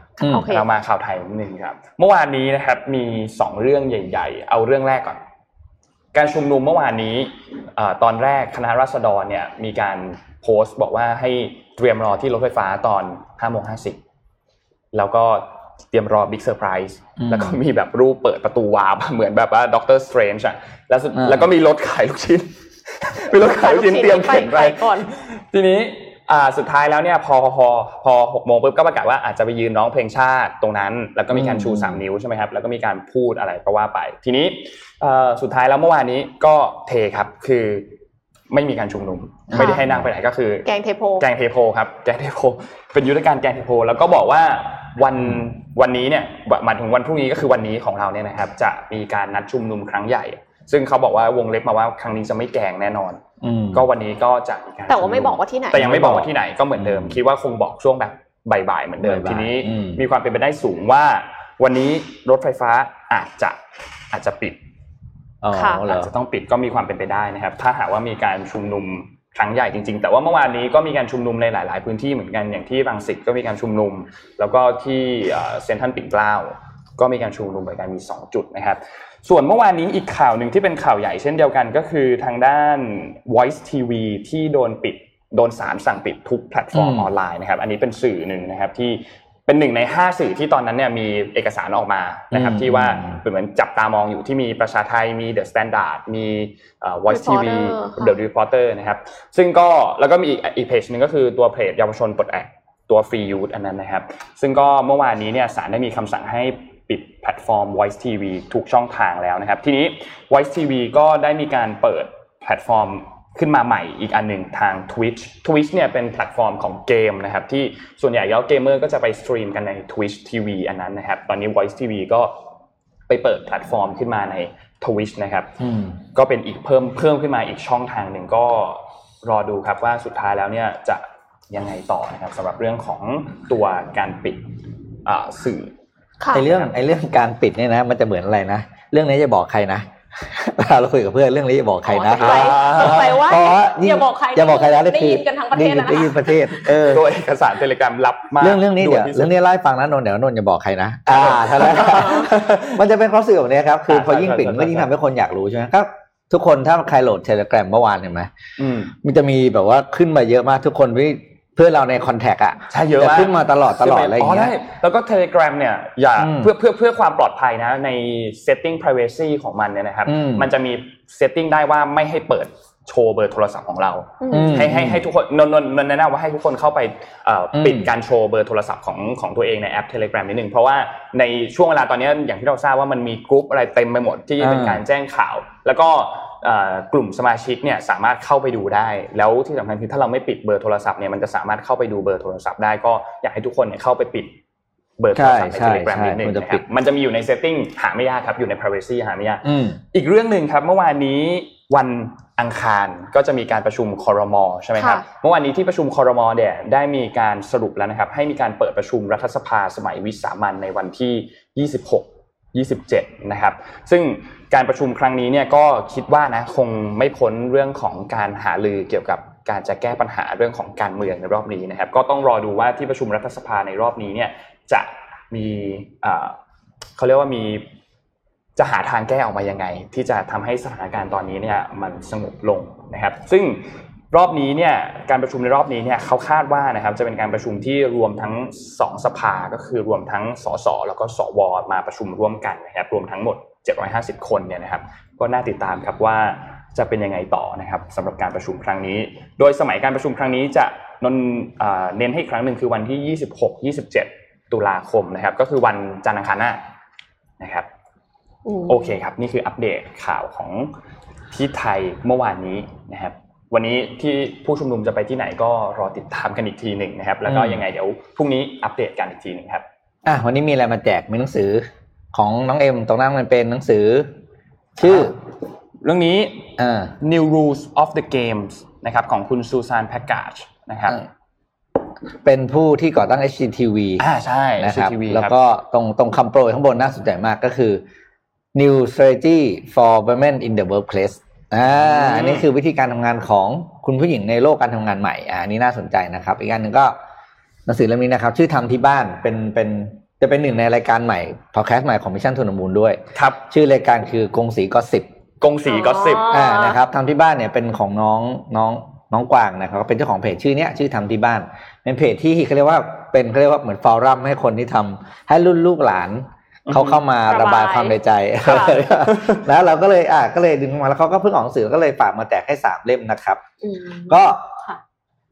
เรามาข่าวไทยนิดนึงครับเมื่อวานนี้นะครับมีสองเรื่องใหญ่ๆเอาเรื่องแรกก่อนการชุมนุมเมื่อวานนี้เอ่อตอนแรกคณะราษฎรเนี่ยมีการโพสต์บอกว่าให้เตรียมรอที่รถไฟฟ้าตอน ห้าโมงห้าสิบ แล้วก็เตรียมรอบิ๊กเซอร์ไพรส์แล้วก็มีแบบรูปเปิดประตูวาร์ปเหมือนแบบว่าด็อกเตอร์สเตรนจ์อ่ะแล้วแล้วก็มีรถขายลูกชิ้นมีรถขายลูกชิ้นเตรียมเข็นไปก่อนทีนี้ สุดท้ายแล้วเนี่ยพอพอพอหกโมงปุ๊บก็ประกาศว่าอาจจะไปยืนร้องเพลงชาติตรงนั้นแล้วก็มีการชูสามนิ้วใช่ไหมครับแล้วก็มีการพูดอะไรก็ว่าไปทีนี้สุดท้ายแล้วเมื่อวานนี้ก็เทครับคือไม่มีการชุมนุมไม่ได้ให้นั่งไปไหนก็คือแกงเทโพแกงเทโพครับแกงเทโพเป็นยุทธการแกงเทโพแล้วก็บอกว่าวันวันนี้เนี่ยมาถึงวันพรุ่งนี้ก็คือวันนี้ของเราเนี่ยนะครับจะมีการนัดชุมนุมครั้งใหญ่ซึ่งเขาบอกว่าวงเล็บมาว่าครั้งนี้จะไม่แกงแน่นอนก็วันนี้ก็จะมีการแต่ว่าไม่บอกว่าที่ไหนแต่ยังไม่บอกว่าที่ไหนก็เหมือนเดิมคิดว่าคงบอกช่วงแบบบ่ายๆเหมือนเดิมทีนี้มีความเป็นไปได้สูงว่าวันนี้รถไฟฟ้าอาจจะอาจจะปิดอาจจะต้องปิดก็มีความเป็นไปได้นะครับถ้าหากว่ามีการชุมนุมครั้งใหญ่จริงๆแต่ว่าเมื่อวานนี้ก็มีการชุมนุมในหลายๆพื้นที่เหมือนกันอย่างที่รังสิตก็มีการชุมนุมแล้วก็ที่เซ็นทรัลปิ่นเกล้าก็มีการชุมนุมเหมือนกันมีสองจุดนะครับส่วนเมื่อวานนี้อีกข่าวหนึ่งที่เป็นข่าวใหญ่เช่นเดียวกันก็คือทางด้าน Voice ที วี ที่โดนปิดโดนศาลสั่งปิดทุกแพลตฟอร์มออนไลน์นะครับอันนี้เป็นสื่อหนึ่งนะครับที่เป็นหนึ่งในห้าสื่อที่ตอนนั้นเนี่ยมีเอกสารออกมานะครับที่ว่าเหมือนจับตามองอยู่ที่มีประชาไทยมี The Standard มี Voice ที วี The Reporter นะครับซึ่งก็แล้วก็มีอีกเพจนึงก็คือตัวเพจเยาวชนปลดแอกตัว Free Youth อันนั้นนะครับซึ่งก็เมื่อวานนี้เนี่ยศาลได้มีคำสั่งให้ปิดแพลตฟอร์ม Voice ที วี ทุกช่องทางแล้วนะครับทีนี้ Voice ที วี ก็ได้มีการเปิดแพลตฟอร์มขึ้นมาใหม่อีกอันหนึ่งทาง Twitch Twitch เนี่ยเป็นแพลตฟอร์มของเกมนะครับที่ส่วนใหญ่แล้วเกมเมอร์ก็จะไปสตรีมกันใน Twitch ที วี อันนั้นนะครับตอนนี้ Voice ที วี ก็ไปเปิดแพลตฟอร์มขึ้นมาใน Twitch นะครับก็เป็นอีกเพิ่มเพิ่มขึ้นมาอีกช่องทางหนึ่งก็รอดูครับว่าสุดท้ายแล้วเนี่ยจะยังไงต่อนะครับสำหรับเรื่องของตัวการปิดสื่อไอ้เรื่องไอ้เรื่องการปิดเนี่ยนะมันจะเหมือนอะไรนะเรื่องนี้จะบอกใครนะเราคุยกับเพื่อนเรื่องนี้จะบอกใครนะสงสัยว่าอย่าบอกใครอย่าบอกใครนะได้ยินกันทั้งประเทศนะคะได้ยินประเทศเออโดยเอกสาร Telegram ลับมากเรื่องเรื่องนี้เดี๋ยวเรื่องนี้ไล่ฟังนะนนท์เดี๋ยวนนท์จะบอกใครนะอ่าเท่านั้นมันจะเป็นข้อสื่อแบบนี้ครับคือพอยิ่งปิดมันก็ยิ่งทำให้คนอยากรู้ใช่ไหมครับทุกคนถ้าใครโหลด Telegram เมื่อวานเห็นไหมมันจะมีแบบว่าขึ้นมาเยอะมากทุกคนที่เพื่อเราในคอนแทคอ่ะใช่เยอะมากขึ้นมาตลอดตลอดอะไรอย่างเงี้ยแล้วก็ Telegram เนี่ยอย่าเพื่อเพื่อเพื่อความปลอดภัยนะใน setting privacy ของมันเนี่ยนะครับมันจะมี setting ได้ว่าไม่ให้เปิดโชว์เบอร์โทรศัพท์ของเราให้ให้ให้ทุกคนนนแนะนำว่าให้ทุกคนเข้าไปปิดการโชว์เบอร์โทรศัพท์ของของตัวเองในแอป Telegram นิดนึงเพราะว่าในช่วงเวลาตอนนี้อย่างที่เราทราบว่ามันมีกลุ่มอะไรเต็มไปหมดที่เป็นการแจ้งข่าวแล้วก็กลุ่มสมาชิกเนี่ยสามารถเข้าไปดูได้แล้วที่สำคัญคือถ้าเราไม่ปิดเบอร์โทรศัพท์เนี่ยมันจะสามารถเข้าไปดูเบอร์โทรศัพท์ได้ก็อยากให้ทุกคนเนี่ยเข้าไปปิดเบอร์โทรศัพท์ใน Telegram นิดนึงนะครับมันจะมีอยู่ใน setting หาไม่ยากครับอยู่ใน privacy หาไม่ยากอีกเรื่องนึงครับเมื่อวานนี้วันอังคารก็จะมีการประชุมครม.ใช่ไหมครับเมื่อวานนี้ที่ประชุมครม.เนี่ยได้มีการสรุปแล้วนะครับให้มีการเปิดประชุมรัฐสภาสมัยวิสามัญในวันที่ยี่สิบหก ยี่สิบเจ็ดนะครับซึ่งการประชุมครั้งนี้เนี่ยก็คิดว่านะคงไม่พ้นเรื่องของการหารือเกี่ยวกับการจะแก้ปัญหาเรื่องของการเมืองในรอบนี้นะครับก็ต้องรอดูว่าที่ประชุมรัฐสภาในรอบนี้เนี่ยจะมีเขาเรียกว่ามีจะหาทางแก้ออกมายังไงที่จะทำให้สถานการณ์ตอนนี้เนี่ยมันสงบลงนะครับซึ่งรอบนี้เนี่ยการประชุมในรอบนี้เนี่ยเขาคาดว่านะครับจะเป็นการประชุมที่รวมทั้งสองสภาก็คือรวมทั้งสสแล้วก็สวมาประชุมร่วมกันนะครับรวมทั้งหมดเจ็ดร้อยห้าสิบคนเนี่ยนะครับก็น่าติดตามครับว่าจะเป็นยังไงต่อนะครับสำหรับการประชุมครั้งนี้โดยสมัยการประชุมครั้งนี้จะนนเน้นให้อีกครั้งนึงคือวันที่ยี่สิบหก ยี่สิบเจ็ดตุลาคมนะครับก็คือวันจันทร์อังคารหน้านะครับโอเคครับนี่คืออัปเดตข่าวของที่ไทยเมื่อวานนี้นะครับวันนี้ที่ผู้ชุมนุมจะไปที่ไหนก็รอติดตามกันอีกทีหนึ่งนะครับแล้วก็ยังไงเดี๋ยวพรุ่งนี้อัปเดตกันอีกทีหนึ่งครับอ่ะวันนี้มีอะไรมาแจกมีหนังสือของน้องเอ็มตรงนั้นมันเป็นหนังสือชื่อเรื่องนี้เอ่อ New Rules of the Games นะครับของคุณซูซานแพ็กกาจนะครับเป็นผู้ที่ก่อตั้ง เอช ซี ที วี อ่าใช่ เอช ซี ที วี แล้วก็ตรงตรงคำโปรยข้างบนน่าสนใจมากก็คือ New Strategy for Women in the Workplaceอ่าอันนี้คือวิธีการทำงานของคุณผู้หญิงในโลกการทำงานใหม่อ่าอันนี้น่าสนใจนะครับอีกอันหนึ่งก็หนังสือเล่มนี้นะครับชื่อทำที่บ้านเป็นเป็นจะเป็นหนึ่งในรายการใหม่พอดแคสต์ใหม่ของมิชชั่นทวนมูลด้วยครับชื่อรายการคือกงสีก็สิบกงสีก็สิบอ่านะครับทำที่บ้านเนี่ยเป็นของน้องน้องน้องกวางนะครับเป็นเจ้าของเพจชื่อเนี้ยชื่อทำที่บ้านเป็นเพจที่เขาเรียกว่าเป็นเขาเรียกว่าเหมือนฟอรัมให้คนที่ทำให้รุ่นลูกหลานเขาเข้ามาระบายความในใจแล้วเราก็เลยอ่ะก็เลยดึงมาแล้วเขาก็เพิ่งออกหนังสือก็เลยฝากมาแตกให้สามเล่มนะครับก็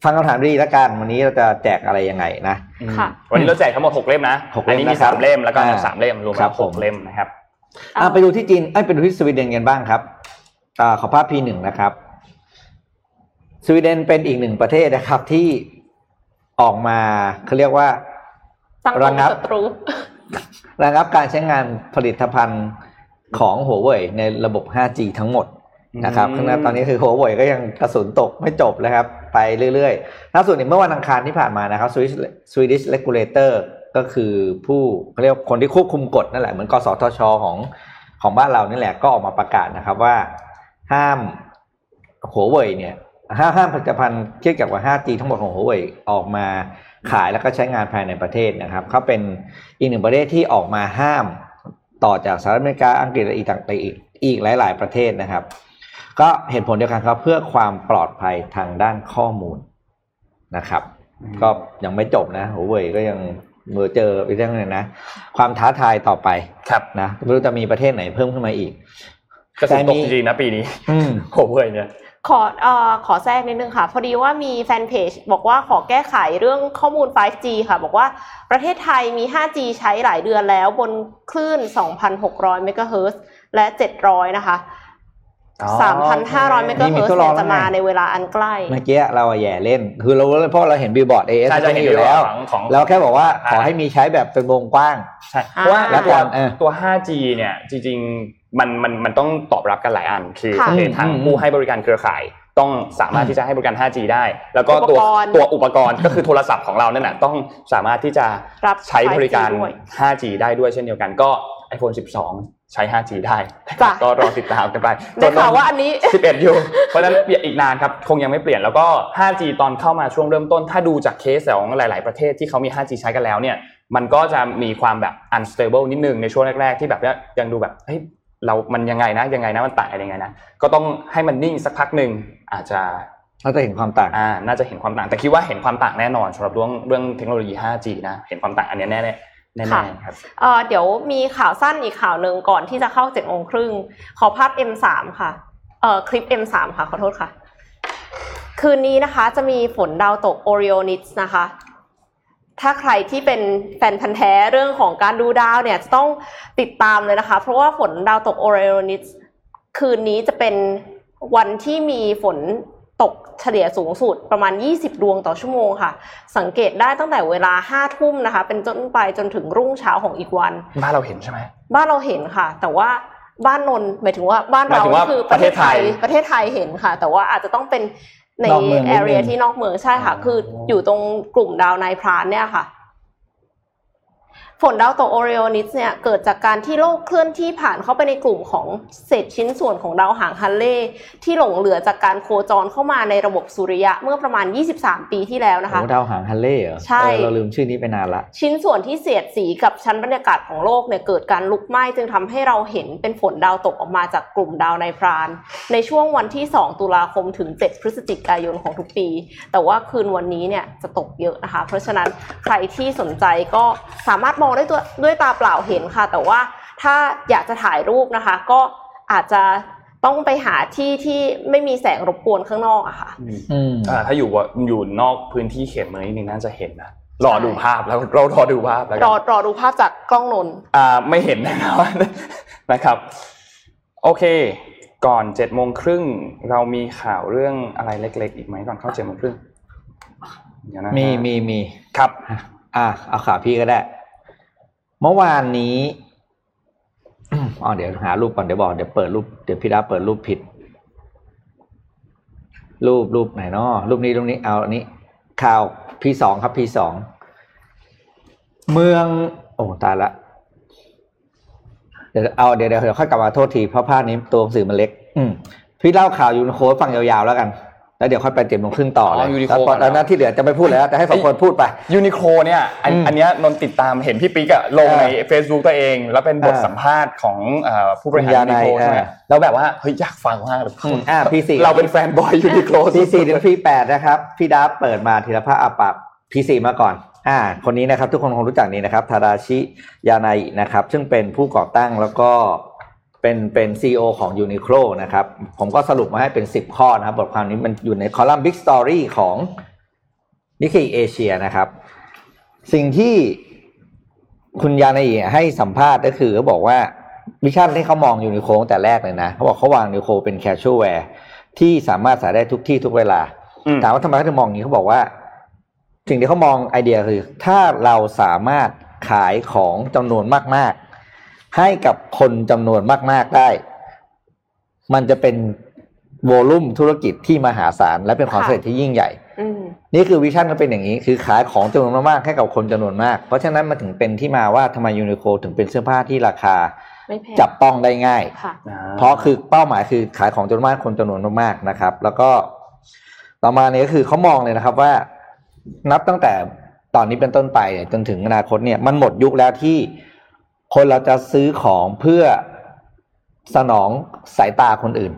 ฟังคำถามดีแล้วกันวันนี้เราจะแจกอะไรยังไงนะค่ะวันนี้เราแจกทั้งหมดหกเล่มนะอันนี้มีสามเล่มแล้วก็สามเล่มรวมเป็นหกเล่มนะครับอ่ะไปดูที่จีนเอ้ยไปดูที่สวีเดนกันบ้างครับอ่าขอภาพ พี หนึ่ง นะครับสวีเดนเป็นอีกหนึ่งประเทศนะครับที่ออกมาเขาเรียกว่าระงับระงับการใช้งานผลิตภัณฑ์ของหัวเว่ยในระบบ ห้าจี ทั้งหมดนะครับข้างหน้าตอนนี้คือหัวเว่ยก็ยังกระสุนตกไม่จบเลยครับไปเรื่อยๆล่าสุดเนี่ยเมื่อวันอังคารที่ผ่านมานะครับ Swedish Regulator ก็คือผู้เขาเรียกคนที่ควบคุมกฎนั่นแหละเหมือนกสทช.ของของบ้านเรานี่แหละก็ออกมาประกาศนะครับว่าห้ามหัวเว่ยเนี่ยห้ามห้ามผลิตภัณฑ์เกี่ยวกับว่า ห้าจี ทั้งหมดของหัวเว่ยออกมาขายแล้วก็ใช้งานภายในประเทศนะครับเขาเป็นอีกหนึ่งประเทศที่ออกมาห้ามต่อจากสหรัฐอเมริกาอังกฤษและอีกต่างๆอีกอีกหลายๆประเทศนะครับก็เห็นผลเดียวกันครับเพื่อความปลอดภัยทางด้านข้อมูลนะครับก็ยังไม่จบนะหัวเว่ยก็ยังเมื่อเจออีกเรื่องนึงนะความท้าทายต่อไปนะไม่รู้จะมีประเทศไหนเพิ่มขึ้นมาอีกก็ตกจริงนะปีนี้หัวเว่ยเนี่ยขอเอ่อขอแทรกนิดนึงค่ะพอดีว่ามีแฟนเพจบอกว่าขอแก้ไขเรื่องข้อมูล ไฟว์จี ค่ะบอกว่าประเทศไทยมี ห้าจี ใช้หลายเดือนแล้วบนคลื่น สองพันหกร้อย เมกะเฮิรตซ์และเจ็ดร้อยนะคะ สามพันห้าร้อย เมกะเฮิรตซ์จะมาในเวลาอันใกล้เมื่อกี้เราแย่เล่นคือเราเพราะเราเห็นบิลบอร์ด เอ เอส ก็มีอยู่แล้วเราแค่บอกว่าขอให้มีใช้แบบเป็นวงกว้างเพราะว่าตัว ห้าจี เนี่ยจริงๆมันมันมันต้องตอบรับกันหลายอันคือทางผู้ให้บริการเครือข่ายต้องสามารถที่จะให้บริการ ห้าจี ได้แล้วก็ตัวตัวอุปกรณ์ก็คือโทรศัพท์ของเรานั่นน่ะต้องสามารถที่จะใช้บริการ ห้าจี ได้ด้วยเช่นเดียวกันก็ ไอโฟนสิบสอง ใช้ ห้าจี ได้ก็รอติดตามกันไปจนข่าวว่าอันนี้สิบเอ็ดอยู่เพราะฉะนั้นเปลี่ยนอีกนานครับคงยังไม่เปลี่ยนแล้วก็ ห้าจี ตอนเข้ามาช่วงเริ่มต้นถ้าดูจากเคสของหลายๆประเทศที่เขามี ห้าจี ใช้กันแล้วเนี่ยมันก็จะมีความแบบ unstable นิดนึงในช่วงแรกๆที่แบบยังดูแบบเรามันยังไงนะยังไงนะมันต่างกันยังไงนะก็ต้องให้มันนิ่งสักพักนึงอาจจะน่าจะเห็นความต่างอ่าน่าจะเห็นความต่างแต่คิดว่าเห็นความต่างแน่นอนสำหรับเรื่องเรื่องเทคโนโลยี ห้าจี นะเห็นความต่างอันนี้แน่แน่แน่ๆครับเอ่อเดี๋ยวมีข่าวสั้นอีกข่าวนึงก่อนที่จะเข้า เจ็ดโมงครึ่ง ขอภาพ เอ็ม สาม ค่ะเอ่อคลิป เอ็ม สาม ค่ะขอโทษค่ะคืนนี้นะคะจะมีฝนดาวตก Orionis นะคะถ้าใครที่เป็นแฟนพันธุ์แท้เรื่องของการดูดาวเนี่ยจะต้องติดตามเลยนะคะเพราะว่าฝนดาวตก Orionis คืนนี้จะเป็นวันที่มีฝนตกเฉลี่ยสูงสุดประมาณยี่สิบดวงต่อชั่วโมงค่ะสังเกตได้ตั้งแต่เวลา ห้า ทุ่มนะคะเป็นต้นไปจนถึงรุ่งเช้าของอีกวันบ้านเราเห็นใช่ไหมบ้านเราเห็นค่ะแต่ว่าบ้านนนท์หมายถึงว่าบ้านเราคือประเทศไทยประเทศไทยเห็นค่ะแต่ว่าอาจจะต้องเป็นในแอเรียที่นอกเมืองใช่ค่ะคืออยู่ตรงกลุ่มดาวนายพรานเนี่ยค่ะฝนดาวตกโอเรโอนิสเนี่ยเกิดจากการที่โลกเคลื่อนที่ผ่านเข้าไปในกลุ่มของเศษชิ้นส่วนของดาวหางฮัลเล่ที่หลงเหลือจากการโคจรเข้ามาในระบบสุริยะเมื่อประมาณยี่สิบสามปีที่แล้วนะคะดาวหางฮัลเล่เหรอใช่เราลืมชื่อนี้ไปนานละชิ้นส่วนที่เสียดสีกับชั้นบรรยากาศของโลกเนี่ยเกิดการลุกไหม้จึงทำให้เราเห็นเป็นฝนดาวตกออกมาจากกลุ่มดาวนายพรานในช่วงวันที่สองตุลาคมถึงเจ็ดพฤศจิกายนของทุกปีแต่ว่าคืนวันนี้เนี่ยจะตกเยอะนะคะเพราะฉะนั้นใครที่สนใจก็สามารถมองด้วยตัวด้วยตาเปล่าเห็นค่ะแต่ว่าถ้าอยากจะถ่ายรูปนะคะก็อาจจะต้องไปหาที่ที่ไม่มีแสงรบกวนข้างนอกอะค่ะอืมอ่าถ้าอยู่อยู่นอกพื้นที่เขตเมืองนิดนึงน่าจะเห็นนะรอดูภาพแล้วเรารอดูภาพแล้วรอรอดูภาพจากกล้องนนท์อ่าไม่เห็นนะครับนะครับโอเคก่อน เจ็ดโมงครึ่ง เรามีข่าวเรื่องอะไรเล็กๆอีกมั้ยก่อนเข้า เจ็ดโมงครึ่ง เดี๋ยวนะมีๆๆครับอ่ะเอาข่าวพี่ก็ได้เมื่อวานนี้อ๋อเดี๋ยวหารูปก่อนเดี๋ยวบอกเดี๋ยวเปิดรูปเดี๋ยวพี่ดาเปิดรูปผิดรูปรูปไหนเนาะรูปนี้รูปนี้เอาอันนี้ข่าว พี สอง ครับ พี สอง เมืองโอ้ตายละเดี๋ยวเอาเดี๋ยวเดี๋ยวเดี๋ยวค่อยกลับมาโทษทีเพราะภาพนี้ตัวหนังสือมันเล็กอืมพี่เล่าข่าวยูนิโคฟังยาวๆแล้วกันแล้วเดี๋ยวค่อยไปเจ็ดโมงครึ่งต่อเลยแล้วนะที่เหลือจะไม่พูดแล้วแต่ให้สองคนพูดไปยูนิโคเนี่ยอันนี้นนติดตามเห็นพี่ปิ๊กอะลงใน Facebook ตัวเองแล้วเป็นบทสัมภาษณ์ของผู้บริหารยูนิโคใช่ไหมแล้วแบบว่าเฮ้ยอยากฟังมากเลยพี่สี่เราเป็นแฟนบอยยูนิโคพี่สี่ถึงพี่แปดนะครับพี่ดับเปิดมาธีรภาพอาปับพี่สี่มาก่อนอ่าคนนี้นะครับทุกคนคงรู้จักนี่นะครับทาดาชิยาไนนะครับซึ่งเป็นผู้ก่อตั้งแล้วก็เป็นเป็น ซี อี โอ ของ Uniqlo นะครับผมก็สรุปมาให้เป็นสิบข้อนะครับบทความนี้มันอยู่ในคอลัมน์ Big Story ของ นิเคอิเอเชียนะครับสิ่งที่คุณยานาอิให้สัมภาษณ์ก็คือเขาบอกว่าวิชั่นที่เขามองอยู่ในโค้งแต่แรกเลยนะเขาบอกเขาวางนิโคเป็นแคชชัวร์แวร์ที่สามารถใส่ได้ทุกที่ทุกเวลาถามว่าทำไมเขาถึงมองอย่างนี้เขาบอกว่าสิ่งที่เขามองไอเดียคือถ้าเราสามารถขายของจำนวนมากๆให้กับคนจำนวนมากๆได้มันจะเป็นโวลุ่มธุรกิจที่มหาศาลและเป็นความสำเร็จที่ยิ่งใหญ่นี่คือวิชั่นก็เป็นอย่างนี้คือขายของจำนวนมากๆให้กับคนจำนวนมากเพราะฉะนั้นมันถึงเป็นที่มาว่าทำไมยูนิโคถึงเป็นเสื้อผ้าที่ราคาจับต้องได้ง่ายเพราะคือเป้าหมายคือขายของจำนวนมากคนจำนวนมากๆนะครับแล้วก็ต่อมาเนี่ยก็คือเขามองเลยนะครับว่านับตั้งแต่ตอนนี้เป็นต้นไปจนถึงอนาคตเนี่ยมันหมดยุคแล้วที่คนเราจะซื้อของเพื่อสนองสายตาคนอื่น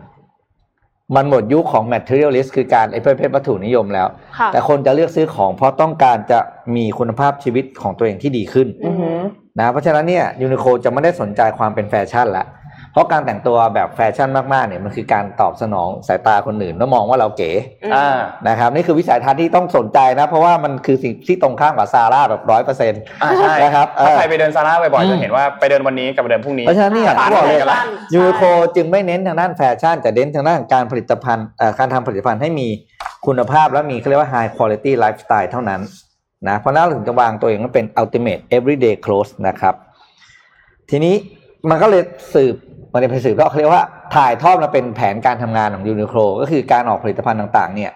มันหมดยุคของ materialist คือการไอ้ประเภทวัตถุนิยมแล้วแต่คนจะเลือกซื้อของเพราะต้องการจะมีคุณภาพชีวิตของตัวเองที่ดีขึ้นนะเพราะฉะนั้นเนี่ยยูนิโคจะไม่ได้สนใจความเป็นแฟชั่นละเพราะการแต่งตัวแบบแฟชั่นมากๆเนี่ยมันคือการตอบสนองสายตาคนอื่นแล้วมองว่าเราเก๋นะครับนี่คือวิสัยทัศน์ที่ต้องสนใจนะเพราะว่ามันคือสิ่งที่ตรงข้ามกับซาร่าแบบ ร้อยเปอร์เซ็นต์ อ่าใช่นะครับถ้าใครไปเดินซาร่าบ่อยๆจะเห็นว่าไปเดินวันนี้กับไปเดินพรุ่งนี้เพราะฉะนั้นเนี่ยผมบอกเลยว่ายูนิโคจึงไม่เน้นทางด้านแฟชั่นแต่เน้นทางด้านการผลิตภัณฑ์เอ่อการทำผลิตภัณฑ์ให้มีคุณภาพและมีเค้าเรียกว่า high quality lifestyle เท่านั้นนะเพราะนั้นถึงจะวางตัวเองว่าเป็น ultimate everyday clothes นะครับทีนี้มันก็เลยสืบมันเป็นสืบก็เรียกว่าถ่ายทอดมาเป็นแผนการทำงานของยูนิโคลก็คือการออกผลิตภัณฑ์ต่างๆเนี่ย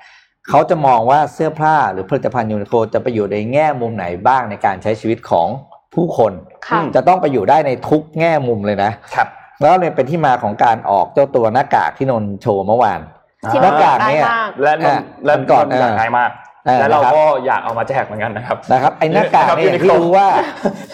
เขาจะมองว่าเสื้อผ้าหรือผลิตภัณฑ์ยูนิโคลจะไปอยู่ในแง่มุมไหนบ้างในการใช้ชีวิตของผู้คนจะต้องไปอยู่ได้ในทุกแง่มุมเลยนะครับแล้วเนี่ยเป็นที่มาของการออกเจ้าตัวหน้ากากที่นนโชว์เมื่อวานหน้ากากเนี่ยและและก่อนอยากได้มากแล้วเราก็อยากเอามาแจกเหมือนกันนะครับนะครับไอ้หน้ากากเนี่ยที่รู้ว่า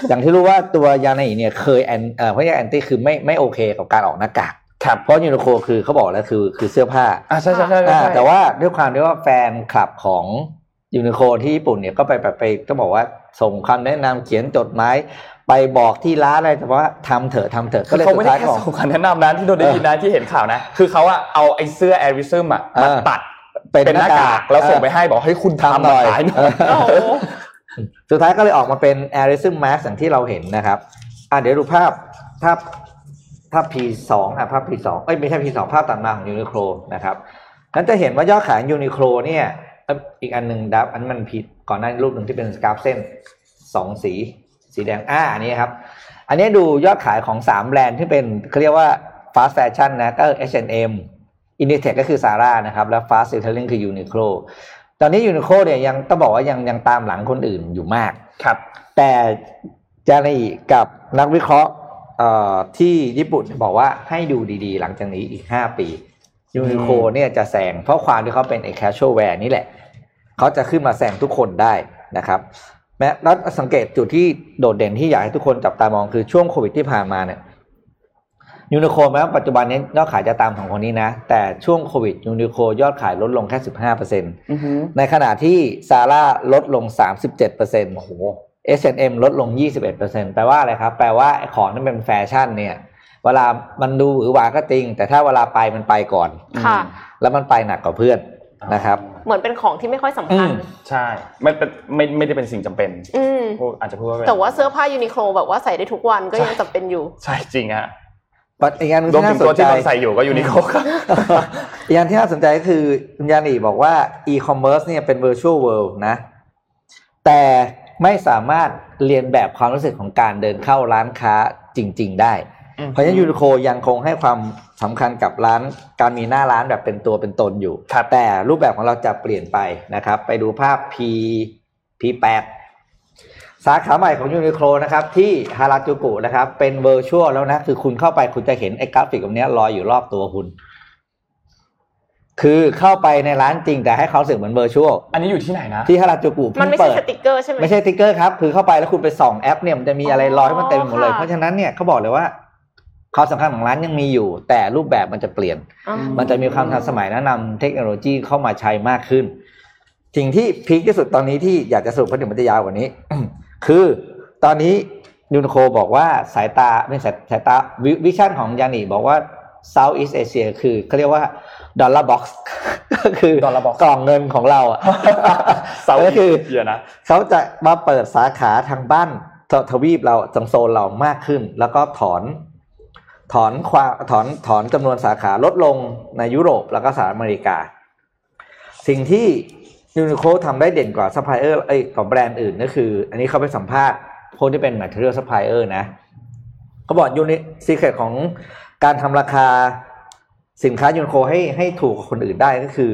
อย่างที่รู้ว่าตัวยานาอิเนี่ยเคยแอนเอ่อเพราะยาแอนตี้คือไม่ไม่โอเคกับการออกหน้ากากครับเพราะยูนิโคคือเขาบอกแล้วคือคือเสื้อผ้าอ่าใช่ใช่ใช่แต่ว่าด้วยความที่ว่าแฟนคลับของยูนิโคที่ญี่ปุ่นเนี่ยก็ไปไปไปก็บอกว่าส่งคำแนะนำเขียนจดหมายไปบอกที่ร้านอะไรแต่ว่าทำเถอะทำเถอะก็เลยสุดท้ายของคำแนะนำนั้นที่โดนได้ยินนะที่เห็นข่าวนะคือเขาอะเอาไอ้เสื้อ Airism อะมาตัดเป็นหน้ากากแล้วส่งไปให้บอกให้คุณทำหน่อยสุดท้ายก็เลยออกมาเป็น Airism Mask อย่างที่เราเห็นนะครับอ่ะเดี๋ยวดูภาพภาพภาพ พี ทู อ่ะภาพ พี ทู เอ้ยไม่ใช่ พี ทู ภาพตัดมาของ Uniqlo นะครับงั้นจะเห็นว่ายอดขาย Uniqlo เนี่ยอีกอันนึงดับอันมันผิดก่อนหน้ารูปนึงที่เป็นสกราฟเส้นสองสีสีแดงอ่าอันนี้ครับอันนี้ดูยอดขายของสามแบรนด์ที่เป็นเค้าเรียกว่า Fast Fashion นะก็ เอช แอนด์ เอ็มอินเทคก็คือซาร่านะครับแล้ว Fast Retailing คือ Uniqlo ตอนนี้ Uniqlo เนี่ยยังต้องบอกว่ายังยังตามหลังคนอื่นอยู่มากครับแต่จารีกับนักวิเคราะห์เอ่อที่ญี่ปุ่นบอกว่าให้ดูดีๆหลังจากนี้อีกห้าปียูนิโคเนี่ยจะแซงเพราะความที่เขาเป็น casual wear นี่แหละเขาจะขึ้นมาแซงทุกคนได้นะครับแม้แล้วสังเกตจุดที่โดดเด่นที่อยากให้ทุกคนจับตามองคือช่วงโควิดที่ผ่านมาเนี่ยยูนิโคแม้ปัจจุบันนี้ยอดขายจะตามของคนนี้นะแต่ช่วงโควิดยูนิโคยอดขายลดลงแค่ สิบห้าเปอร์เซ็นต์ ในขณะที่ซาร่าลดลง สามสิบเจ็ดเปอร์เซ็นต์ โอ้โห เอส แอนด์ เอ็ม ลดลง ยี่สิบเอ็ดเปอร์เซ็นต์ แปลว่าอะไรครับแปลว่าไอ้ของนั้นเป็นแฟชั่นเนี่ยเวลามันดูหรือว่าก็จริงแต่ถ้าเวลาไปมันไปก่อนค่ะแล้วมันไปหนักกว่าเพื่อนนะครับเหมือนเป็นของที่ไม่ค่อยสำคัญใช่ไม่เป็นไม่ไม่ได้เป็นสิ่งจำเป็นอาจจะพูดว่าแต่ว่าเสื้อผ้ายูนิโคแบบว่าใส่ได้ทุกวันก็ยังจำเป็นอยู่ใช่จริงฮะปัจจัยนึงที่น่าสนใจที่ใส่อยู่ก็ยูนิโคครับอย่างที่น่าสนใจก็คือคุณยานีบอกว่าอีคอมเมิร์ซเนี่ยเป็น virtual world นะแต่ไม่สามารถเรียนแบบความรู้สึกของการเดินเข้าร้านค้าจริงๆได้เพราะฉะนั้นยูนิโคยังคงให้ความสำคัญกับร้านการมีหน้าร้านแบบเป็นตัวเป็นตนอยู่แต่รูปแบบของเราจะเปลี่ยนไปนะครับไปดูภาพ P พี แปดสาขาใหม่ของยูนิโคลนะครับที่ฮาราจูกุนะครับเป็นเวอร์ชวลแล้วนะคือคุณเข้าไปคุณจะเห็นไอ้กราฟิกแบบนี้ลอยอยู่รอบตัวคุณคือเข้าไปในร้านจริงแต่ให้เขารู้สึกเหมือนเวอร์ชวลอันนี้อยู่ที่ไหนนะที่ฮาราจูกุมันไม่ใช่สติกเกอร์ใช่ไหมไม่ใช่สติกเกอร์ครับคือเข้าไปแล้วคุณไปส่องแอปเนี่ยมันจะมีอะไรลอยให้มันเต็มไปหมดเลยเพราะฉะนั้นเนี่ยเขาบอกเลยว่าความสำคัญของร้านยังมีอยู่แต่รูปแบบมันจะเปลี่ยนมันจะมีความทันสมัยแนะนำเทคโนโลยีเข้ามาใช้มากขึ้นสิ่งที่พีคที่สุดตอนนี้ที่อยากจะสรุปเพราะเดี๋ยวมันจะยาวกว่านี้คือตอนนี้ยูนิโคบอกว่าสายตาไม่สายตาวิชั่นของยานีบอกว่า Southeast Asia คือเขาเรียกว่า Dollar Box ก็คือกล่องเงินของเราอ่ะก็คือเขาจะมาเปิดสาขาทางบ้านทวีปเราจังโซนเรามากขึ้นแล้วก็ถอนถอนความถอนถอนจำนวนสาขาลดลงในยุโรปแล้วก็สหรัฐอเมริกาสิ่งที่ยูนิโคทำได้เด่นกว่าซัพพลายเออร์ไอ้ของแบรนด์อื่นก็คืออันนี้เขาไปสัมภาษณ์คนที่เป็น Material Supplier นะเขาบอกยูนิซีเคร็ทของการทำราคาสินค้ายูนิโคให้ให้ถูกกว่าคนอื่นได้ก็คือ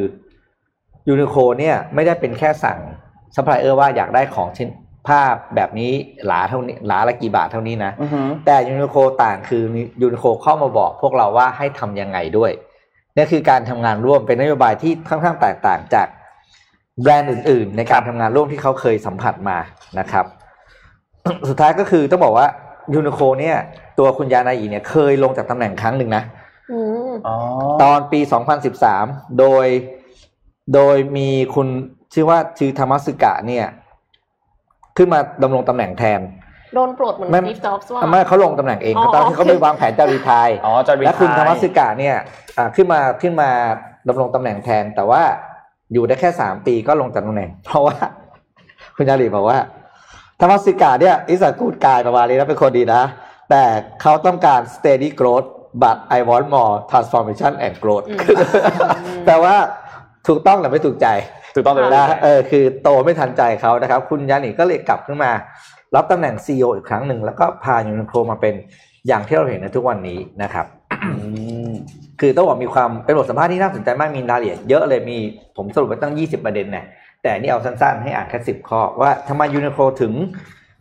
ยูนิโคเนี่ยไม่ได้เป็นแค่สั่งซัพพลายเออร์ว่าอยากได้ของชิ้นผ้าแบบนี้หลาเท่านี้หลาละกี่บาทเท่านี้นะ uh-huh. แต่ยูนิโคต่างคือยูนิโคเข้ามาบอกพวกเราว่าให้ทำยังไงด้วยนี่คือการทำงานร่วมเป็นนโยบายที่ค่อนข้างแตกต่างจากแบรนด์อื่นๆในการทำงานร่วมที่เขาเคยสัมผัสมานะครับ สุดท้ายก็คือต้องบอกว่ายูนิโคเนี่ยตัวคุณยานาอิเนี่ยเคยลงจากตำแหน่งครั้งหนึ่งนะ uh-huh. ตอนปีสองพันสิบสามโดยโดยมีคุณชื่อว่าชื่อธรรมสึกะเนี่ยขึ้นมาดำรงตำแหน่งแทนโดนปลดเหมือนสตีฟจ็อบส์ว่าไม่เขาลงตำแหน่งเองตอนที่เขาไปวางแผนจะรีไทร์และคุณธรรมสึกะเนี่ยขึ้นมาขึ้นมาดำรงตำแหน่งแทนแต่ว่าอยู่ได้แค่สามปีก็ลงจากตำแหน่งเพราะว่าคุณยาริบอกว่าธรรมสึกะเนี่ยอิสระกูดกายประมาณนี้นะเป็นคนดีนะแต่เขาต้องการ steady growth but I want more transformation and growth แต่ว่าถูกต้องหรือไม่ถูกใจถูกต้องเลยนะเออคือโตไม่ทันใจเขานะครับคุณยานิก็เลยกลับขึ้นมารับตำแหน่ง ซี อี โอ อีกครั้งหนึ่งแล้วก็พายูนิโคมาเป็นอย่างที่เราเห็นในทุกวันนี้นะครับ คือต้องบอกมีความเป็นบทสัมภาษณ์ที่น่าสนใจมากมีรายละเอียดเยอะเลยมีผมสรุปไปตั้งยี่สิบประเด็นนะแต่นี่เอาสั้นๆให้อ่านแค่สิบข้อว่าทำไมยูนิโคถึง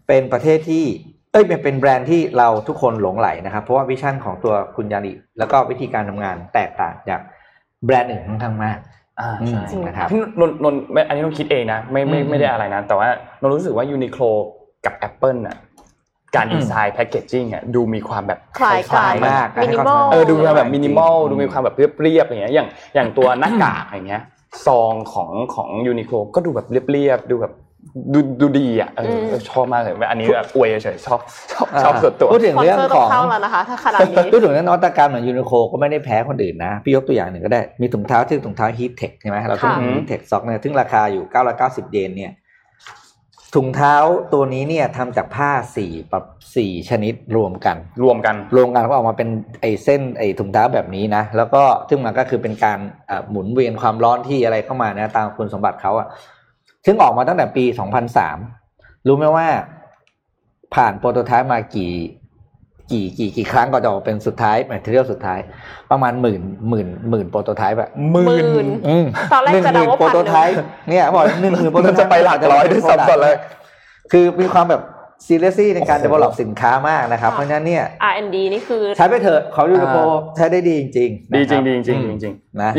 เป็นประเทศที่เอ้ยเป็นแบรนด์ที่เราทุกคนหลงใหลนะครับเพราะว่าวิชั่นของตัวคุณยานิแล้วก็วิธีการทำงานแตกต่างจากแบรนด์อื่นค่อนข้างมากอ่าใช่นะครับนนนอันนี้ต้องคิดเองนะไม่ไม่ไม่ได้อะไรนะแต่ว่านนรู้สึกว่า Uniqlo กับ Apple น่ะการดีไซน์แพคเกจจิ้งอ่ะดูมีความแบบคล้ายๆมากเออดูมีความแบบมินิมอลดูมีความแบบเรียบๆอย่างเงี้ยอย่างอย่างตัวหน้ากากอย่างเงี้ยซองของของ Uniqlo ก็ดูแบบเรียบๆดูแบบดูดูดีอ่ะเออชอบมากเลยอันนี้แบบอวยเฉยๆชอบชอบชอบส่วนตัวพูดถึงเรื่องของเข้าแล้วนะคะถ้าขนาดนี้พูดถึงนวัตกรรมของ Uniqlo ก็ไม่ได้แพ้คนอื่นนะพี่ยกตัวอย่างหนึ่งก็ได้มีถุงเท้าที่ถุงเท้า Heat Tech ใช่มั้ยเราก็มี Heat Tech สองเนี่ยถึงราคาอยู่เก้าร้อยเก้าสิบเยนเนี่ยถุงเท้าตัวนี้เนี่ยทำจากผ้าสี่แบบสี่ชนิดรวมกันรวมกันรวมกันก็ออกมาเป็นไอ้เส้นไอ้ถุงเท้าแบบนี้นะแล้วก็ซึ่งมันก็คือเป็นการหมุนเวียนความร้อนที่อะไรเข้ามานะตามคุณสมบัติเค้าอ่ะซึ่งออกมาตั้งแต่ปีสองพันสามรู้ไหมว่าผ่านโปรโตไทป์มากี่กี่กี่กี่ครั้งก็จะออกเป็นสุดท้ายแมทเรียลสุดท้ายประมาณหมื่นหมื่นหมื่นโปรโตไทป์แบบหมื่นตอนแรกจะเดาว่าพันโปรโตไทป์เนี่ยบอกหนึ่งหมื่นโปรโตไทป์จะไปหลักร้อยด้วยซ้ำก่อนเลยคือมีความแบบซีเรียสในการ develop สินค้ามากนะครับเพราะฉะนั้นเนี่ย อาร์ แอนด์ ดี นี่คือใช้ไปเถอะเขายูนิโคใช้ได้ดีจริงๆดีจริงๆดีจริงๆจริงๆนะ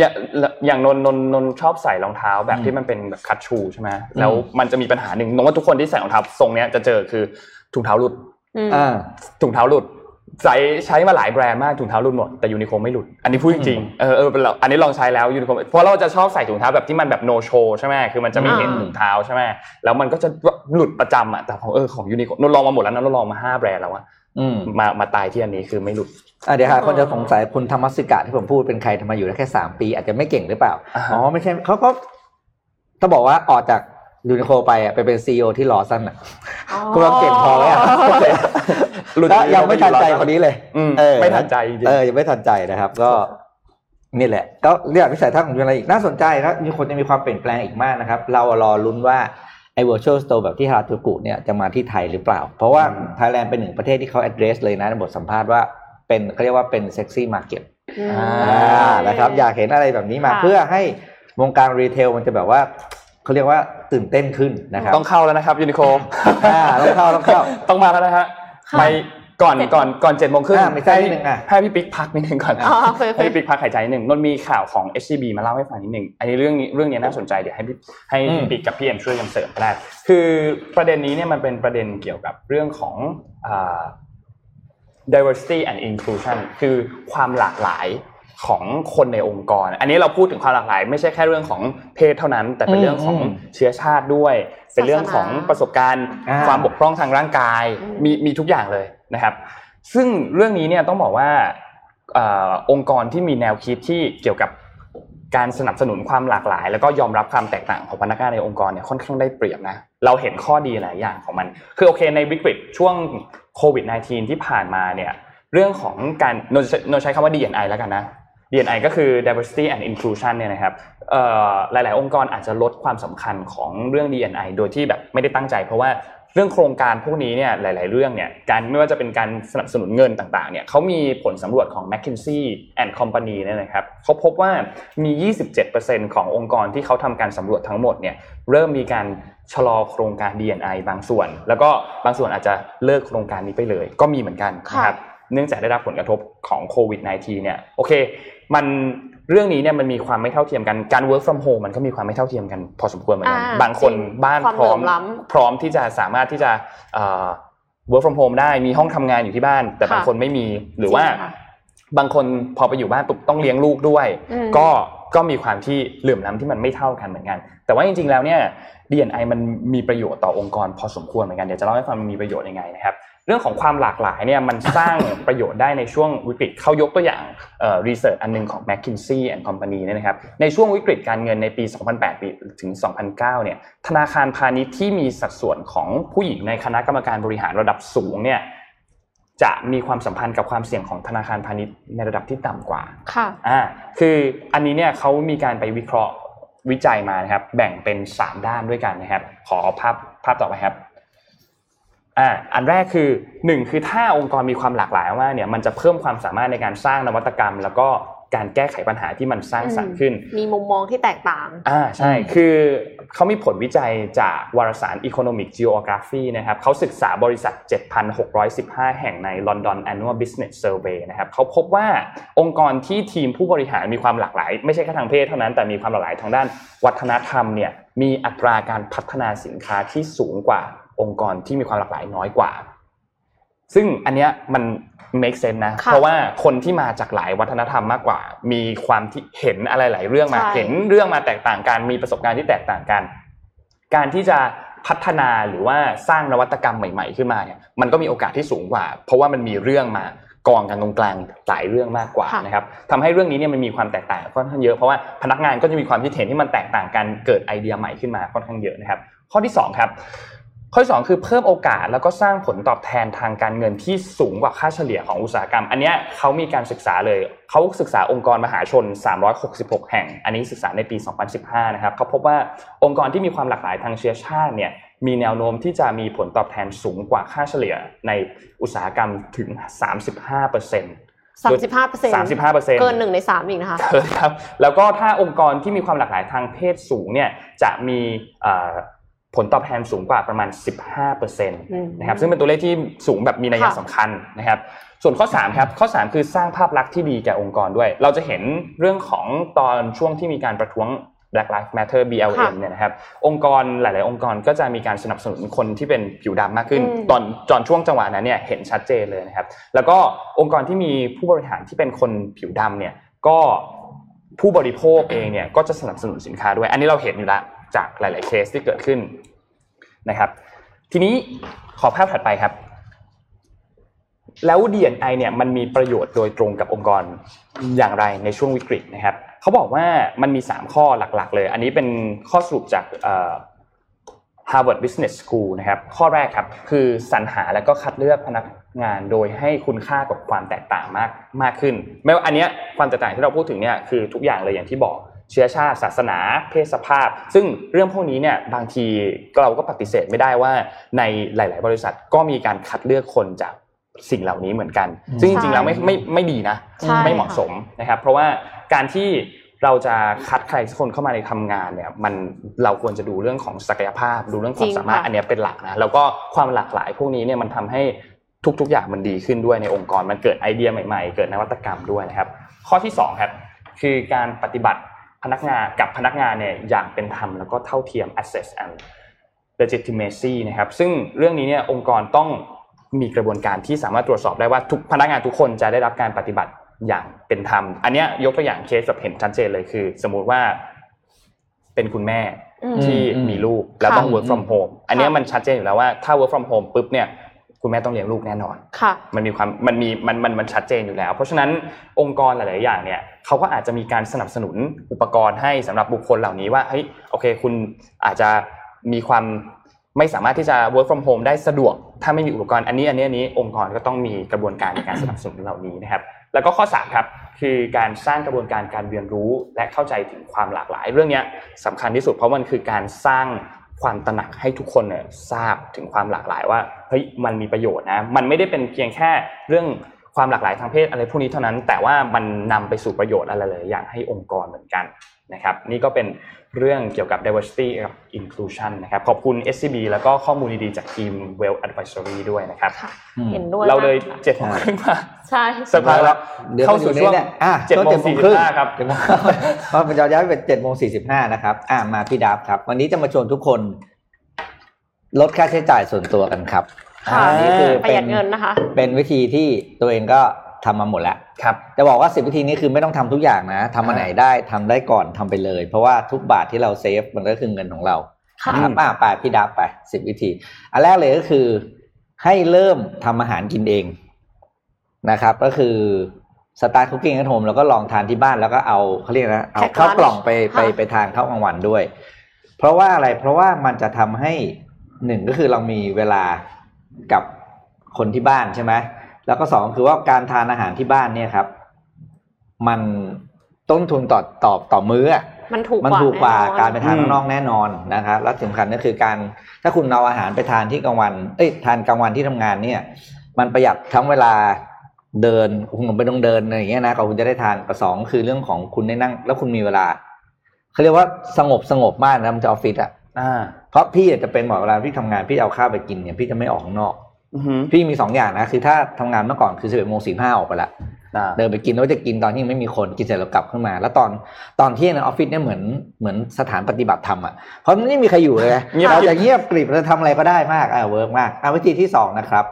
อย่างนนนนนชอบใส่รองเท้าแบบที่มันเป็นแบบคัตชูใช่มั้ยแล้วมันจะมีปัญหานึงนนว่าทุกคนที่ใส่รองเท้าทรงเนี้ยจะเจอคือถุงเท้าหลุดอ่าถุงเท้าหลุดใช้ใช้มาหลายแบรนด์มากถุงเท้าหลุดหมดแต่ยูนิโคไม่หลุดอันนี้พูดจริงๆเออๆอันนี้ลองใช้แล้วยูนิโคเพราะเราจะชอบใส่ถุงเท้าแบบที่มันแบบโนโชว์ใช่มั้ยคือมันจะไม่เห็นถุงเท้าใช่มั้ยแล้วมันก็จะหลุดประจำอ่ะแต่ของเออของยูนิโคลองมาหมดแล้วนะลองมาห้าแบรนด์แล้วอ่ะอืมมามาตายที่อันนี้คือไม่หลุดอ่ะเดี๋ยวหาคนจะสงสัยคุณธรรมสึกะที่ผมพูดเป็นใครทำมาอยู่ได้แค่สามปีอาจจะไม่เก่งหรือเปล่าอ๋อไม่ใช่เค้าก็ต้องบอกว่าออกจากยูนิโคไปอ่ะไปเป็น ซี อี โอ ที่ลอซันน่ะก็ต้องเก่งพอแล้วก็ยังไม่ทันใจคนนี้เลยเออไม่ทันใจจริงเออยังไม่ทันใจนะครับก็นี่แหละก็เรียกวิสัยทัศน์ของยูนิโคอีกน่าสนใจนะมีคนจะมีความเปลี่ยนแปลงอีกมากนะครับเรารอลุ้นว่าไอ้ virtual store แบบที่ฮาราจูกุเนี่ยจะมาที่ไทยหรือเปล่าเพราะว่าไทยแลนด์เป็นหนึ่งประเทศที่เขา address เลยนะในบทสัมภาษณ์ว่าเป็นเค้าเรียกว่าเป็น sexy market อ่านะครับอยากเห็นอะไรแบบนี้มาเพื่อให้วงการรีเทลมันจะแบบว่าเค้าเรียกว่าตื่นเต้นขึ้นนะครับต้องเข้าแล้วนะครับยูนิโคอ่าต้องเข้าต้องเข้าต้องมาแล้วนะฮะไปก่อนก่อนก่อนเจ็ดโมงครึ่งไม่ใช่นิดนึงอ่ะให้พี่ปิ๊กพักนิดนึงก่อนให้พี่ปิ๊กพักหายใจหนึ่งนนมีข่าวของ เอช ซี บี มาเล่าให้ฟังนิดนึงอันนี้เรื่องนี้เรื่องนี้น่าสนใจเดี๋ยวให้พี่ให้พี่ปิ๊กกับพี่เอ็มช่วยกันเสริมแรกคือประเด็นนี้เนี่ยมันเป็นประเด็นเกี่ยวกับเรื่องของอ่า diversity and inclusion คือความหลากหลายของคนในองค์กรอันนี้เราพูดถึงความหลากหลายไม่ใช่แค่เรื่องของเพศเท่านั้นแต่เป็นเรื่องของเชื้อชาติด้วยเป็นเรื่องของประสบการณ์ความบกพร่องทางร่างกายมีมีทุกอย่างเลยนะครับซึ่งเรื่องนี้เนี่ยต้องบอกว่า องค์กรที่มีแนวคิดที่เกี่ยวกับการสนับสนุนความหลากหลายแล้วก็ยอมรับความแตกต่างของพนักงานในองค์กรเนี่ยค่อนข้างได้เปรียบนะเราเห็นข้อดีหลายอย่างของมันคือโอเคในวิกฤตช่วงโควิด สิบเก้า ที่ผ่านมาเนี่ยเรื่องของการโนใช้คำว่า ดี เอ็น ไอ แล้วกันนะ ดี เอ็น ไอ ก็คือ diversity and inclusion เนี่ยนะครับเอ่อหลายๆองค์กรอาจจะลดความสำคัญของเรื่อง ดี เอ็น ไอ โดยที่แบบไม่ได้ตั้งใจเพราะว่าเรื่องโครงการพวกนี้เนี่ยหลายๆเรื่องเนี่ยการไม่ว่าจะเป็นการสนับสนุนเงินต่างๆเนี่ยเขามีผลสำรวจของ McKinsey and Company เนี่ยนะครับเขาพบว่ามี ยี่สิบเจ็ดเปอร์เซ็นต์ ขององค์กรที่เขาทำการสำรวจทั้งหมดเนี่ยเริ่มมีการชะลอโครงการ ดี เอ็น ไอ บางส่วนแล้วก็บางส่วนอาจจะเลิกโครงการนี้ไปเลยก็มีเหมือนกันนะครับเนื่องจากได้รับผลกระทบของโควิด สิบเก้า เนี่ยโอเคมันเรื่องนี้เนี่ยมันมีความไม่เท่าเทียมกันการ work from home มันก็มีความไม่เท่าเทียมกันพอสมควรเหมือนกันบางคนบ้านพร้อมพร้อมที่จะสามารถที่จะเอ่อ work from home ได้มีห้องทำงานอยู่ที่บ้านแต่บางคนไม่มีหรือว่าบางคนพอไปอยู่บ้านปุ๊บต้องเลี้ยงลูกด้วยก็ก็มีความที่เหลื่อมล้ำที่มันไม่เท่ากันเหมือนกันแต่ว่าจริงๆแล้วเนี่ย ดี เอ็น ไอ มันมีประโยชน์ต่อองค์กรพอสมควรเหมือนกันเดี๋ยวจะเล่าให้ฟังมันมีประโยชน์ยังไงนะครับเรื่องของความหลากหลายเนี่ยมันสร้างประโยชน์ได้ในช่วงวิกฤตเขายกตัวอย่างเอ่อ research อันนึงของ McKinsey and Company เนี่ยนะครับในช่วงวิกฤตการเงินในปีสองพันแปดถึงสองพันเก้าเนี่ยธนาคารพาณิชย์ที่มีสัดส่วนของผู้หญิงในคณะกรรมการบริหารระดับสูงเนี่ยจะมีความสัมพันธ์กับความเสี่ยงของธนาคารพาณิชย์ในระดับที่ต่ำกว่าค่ะอ่าคืออันนี้เนี่ยเขามีการไปวิเคราะห์วิจัยมานะครับแบ่งเป็นสามด้านด้วยกันนะครับขอภาพภาพต่อไปครับอ่าอันแรกคือหนึ่งคือถ้าองค์กรมีความหลากหลายมากเนี่ยมันจะเพิ่มความสามารถในการสร้างนวัตกรรมแล้วก็การแก้ไขปัญหาที่มันสร้างสรรค์ขึ้นมีมุมมองที่แตกต่างอ่าใช่คือเขามีผลวิจัยจากวารสาร Economic Geography นะครับเขาศึกษาบริษัท เจ็ดพันหกร้อยสิบห้า แห่งใน London Annual Business Survey นะครับเขาพบว่าองค์กรที่ทีมผู้บริหารมีความหลากหลายไม่ใช่แค่ทางเพศเท่านั้นแต่มีความหลากหลายทางด้านวัฒนธรรมเนี่ยมีอัตราการพัฒนาสินค้าที่สูงกว่าองค์กรที่มีความหลากหลายน้อยกว่าซึ่งอันเนี้ยมัน make sense นะเพราะว่าคนที่มาจากหลายวัฒนธรรมมากกว่ามีความที่เห็นอะไรหลายเรื่องมาเห็นเรื่องมาแตกต่างกันมีประสบการณ์ที่แตกต่างกันการที่จะพัฒนาหรือว่าสร้างนวัตกรรมใหม่ๆขึ้นมาเนี่ยมันก็มีโอกาสที่สูงกว่าเพราะว่ามันมีเรื่องมากองกันตรงกลางหลายเรื่องมากกว่านะครับทำให้เรื่องนี้เนี่ยมันมีความแตกต่างค่อนข้างเยอะเพราะว่าพนักงานก็จะมีความคิดเห็นที่มันแตกต่างกันเกิดไอเดียใหม่ขึ้นมาค่อนข้างเยอะนะครับข้อที่สองครับข้อที่สองคือเพิ่มโอกาสแล้วก็สร้างผลตอบแทนทางการเงินที่สูงกว่าค่าเฉลี่ยของอุตสาหกรรมอันนี้เขามีการศึกษาเลยเขาศึกษาองค์กรมหาชนสามร้อยหกสิบหกแห่งอันนี้ศึกษาในปีสองพันสิบห้านะครับเขาพบว่าองค์กรที่มีความหลากหลายทางเชื้อชาติเนี่ยมีแนวโน้มที่จะมีผลตอบแทนสูงกว่าค่าเฉลี่ยในอุตสาหกรรมถึง สามสิบห้าเปอร์เซ็นต์สามสิบห้าเปอร์เซ็นต์ เกินหนึ่งในสามอีกนะคะเกินครับแล้วก็ถ้าองค์กรที่มีความหลากหลายทางเพศสูงเนี่ยจะมีผลตอบแทนสูงกว่าประมาณ สิบห้าเปอร์เซ็นต์ นะครับซึ่งเป็นตัวเลขที่สูงแบบมีนัยสำคัญนะครับส่วนข้อสามครับข้อสามคือสร้างภาพลักษณ์ที่ดีแก่องค์กรด้วยเราจะเห็นเรื่องของตอนช่วงที่มีการประท้วง Black Lives Matter บี แอล เอ็ม เนี่ยนะครับองค์กรหลายๆองค์กรก็จะมีการสนับสนุนคนที่เป็นผิวดำมากขึ้นตอนตอนช่วงจังหวะนั้นเนี่ยเห็นชัดเจนเลยนะครับแล้วก็องค์กรที่มีผู้บริหารที่เป็นคนผิวดำเนี่ยก็ผู้บริโภคเองเนี่ยก็จะสนับสนุนสินค้าด้วยอันนี้เราเห็นอยู่แล้วจากหลายๆเคสที่เกิดขึ้นนะครับทีนี้ขอภาพถัดไปครับแล้ว ดี เอ็น ไอ เนี่ยมันมีประโยชน์โดยตรงกับองค์กรอย่างไรในช่วงวิกฤตนะครับเขาบอกว่ามันมีสามข้อหลักๆเลยอันนี้เป็นข้อสรุปจากเอ่อ Harvard Business School นะครับข้อแรกครับคือสรรหาและก็คัดเลือกพนักงานโดยให้คุณค่ากับความแตกต่างมากมากขึ้นแม้ว่าอันเนี้ยความแตกต่างที่เราพูดถึงเนี่ยคือทุกอย่างเลยอย่างที่บอกเชื้อชาติศาสนาเพศสภาพซึ่งเรื่องพวกนี้เนี่ยบางทีเราก็ปฏิเสธไม่ได้ว่าในหลายๆบริษัทก็มีการคัดเลือกคนจากสิ่งเหล่านี้เหมือนกันซึ่งจริงๆแล้วไม่ไม่ไม่ดีนะไม่เหมาะสมนะครับเพราะว่าการที่เราจะคัดใครสักคนเข้ามาในทำงานเนี่ยมันเราควรจะดูเรื่องของศักยภาพดูเรื่องความสามารถอันนี้เป็นหลักนะแล้วก็ความหลากหลายพวกนี้เนี่ยมันทำให้ทุกๆอย่างมันดีขึ้นด้วยในองค์กรมันเกิดไอเดียใหม่ๆเกิดนวัตกรรมด้วยนะครับข้อที่สองครับคือการปฏิบัติพนักงานกับพนักงานเนี่ยอย่างเป็นธรรมแล้วก็เท่าเทียม access and legitimacy นะครับซึ่งเรื่องนี้เนี่ยองค์กรต้องมีกระบวนการที่สามารถตรวจสอบได้ว่าทุกพนักงานทุกคนจะได้รับการปฏิบัติอย่างเป็นธรรมอันนี้ยกตัวอย่างเคสแบบเห็นชัดเจนเลยคือสมมุติว่าเป็นคุณแม่ที่มีลูกแล้วต้อง work from home อันนี้มันชัดเจนอยู่แล้วว่าถ้า work from home ปุ๊บเนี่ย คุณแม่ต้องเลี้ยงลูกแน่นอนมันมีความมันมีมันมันมันชัดเจนอยู่แล้วเพราะฉะนั้นองค์กรหลายๆอย่างเนี่ยเขาก็อาจจะมีการสนับสนุนอุปกรณ์ให้สำหรับบุคคลเหล่านี้ว่าเฮ้ยโอเคคุณอาจจะมีความไม่สามารถที่จะ work from home ได้สะดวกถ้าไม่มีอุปกรณ์อันนี้อันนี้อันนี้องค์กรก็ต้องมีกระบวนการในการสนับสนุนเหล่านี้นะครับแล้วก็ข้อสามครับคือการสร้างกระบวนการการเรียนรู้และเข้าใจถึงความหลากหลายเรื่องนี้สำคัญที่สุดเพราะมันคือการสร้างความตระหนักให้ทุกคนเนี่ยทราบถึงความหลากหลายว่าเฮ้ยมันมีประโยชน์นะมันไม่ได้เป็นเพียงแค่เรื่องความหลากหลายทางเพศอะไรพวกนี้เท่านั้นแต่ว่ามันนำไปสู่ประโยชน์อะไรหลายอย่างให้องค์กรเหมือนกันนะครับนี่ก็เป็นเรื่องเกี่ยวกับ diversity กับ inclusion นะครับขอบคุณ เอส ซี บี แล้วก็ข้อมูลดีๆจากทีม Well Advisory ด้วยนะครับเห็นด้วยเราเลยเจ็ดโมงครึ่งมาใช่สักพักแล้วเข้าสู่ช่วงเจ็ดโมงสี่สิบห้าครับเพราะมันจะย้ายเป็นเจ็ดโมงสี่สิบห้านะครับมาพี่ดาบครับวันนี้จะมาชวนทุกคนลดค่าใช้จ่ายส่วนตัวกันครับอันนี้คือประหยัดเงินนะคะเป็นวิธีที่ตัวเองก็ทำมาหมดแล้วครับจะบอกว่าสิบวิธีนี้คือไม่ต้องทำทุกอย่างนะทำมาไหนได้ทำได้ก่อนทำไปเลยเพราะว่าทุกบาทที่เราเซฟมันก็คือเงินของเราครับอ่ะไปพี่ดับไปสิบวิธีอันแรกเลยก็คือให้เริ่มทำอาหารกินเองนะครับก็คือ start cooking at home แล้วก็ลองทานที่บ้านแล้วก็เอาเขาเรียกนะเอาเข้ากล่องไปไปไปทานข้าวกลางวันด้วยเพราะว่าอะไรเพราะว่ามันจะทำให้หนึ่งก็คือเรามีเวลากับคนที่บ้านใช่ไหมแล้วก็สองคือว่าการทานอาหารที่บ้านเนี่ยครับมันต้นทุนต่อต่อต่อมื้อมันถูกมันถูกกว่าการไปทานข้างนอกแน่นอนนะครับและสำคัญก็คือการถ้าคุณเอาอาหารไปทานที่กลางวันเอ้ยทานกลางวันที่ทำงานเนี่ยมันประหยัดทั้งเวลาเดินคุณไม่ต้องเดินอะไรอย่างเงี้ยนะก็คุณจะได้ทานกับสองคือเรื่องของคุณได้นั่งแล้วคุณมีเวลาเขาเรียกว่าสงบสงบมากนะมันจะออฟฟิศอ่ะเพราะพี่จะเป็นหมอเวลาพี่ทำงานพี่เอาข้าวไปกินเนี่ยพี่จะไม่ออกข้างนอกพี่มีสองอย่างนะคือถ้าทำงานเมื่อก่อนคือสิบเอ็ดโมงสี่ห้าออกไปละเดินไปกินแล้วจะกินตอนที่ไม่มีคนกินเสร็จแล้วกลับขึ้นมาแล้วตอนตอนเที่ยงในออฟฟิศเนี่ยเหมือนเหมือนสถานปฏิบัติธรรมอ่ะเพราะมันไม่มีใครอยู่เลยเราจะเงียบกริบเราทำอะไรก็ได้มากอ่ะเวิร์กมากอ่ะวิธีที่สองนะครับ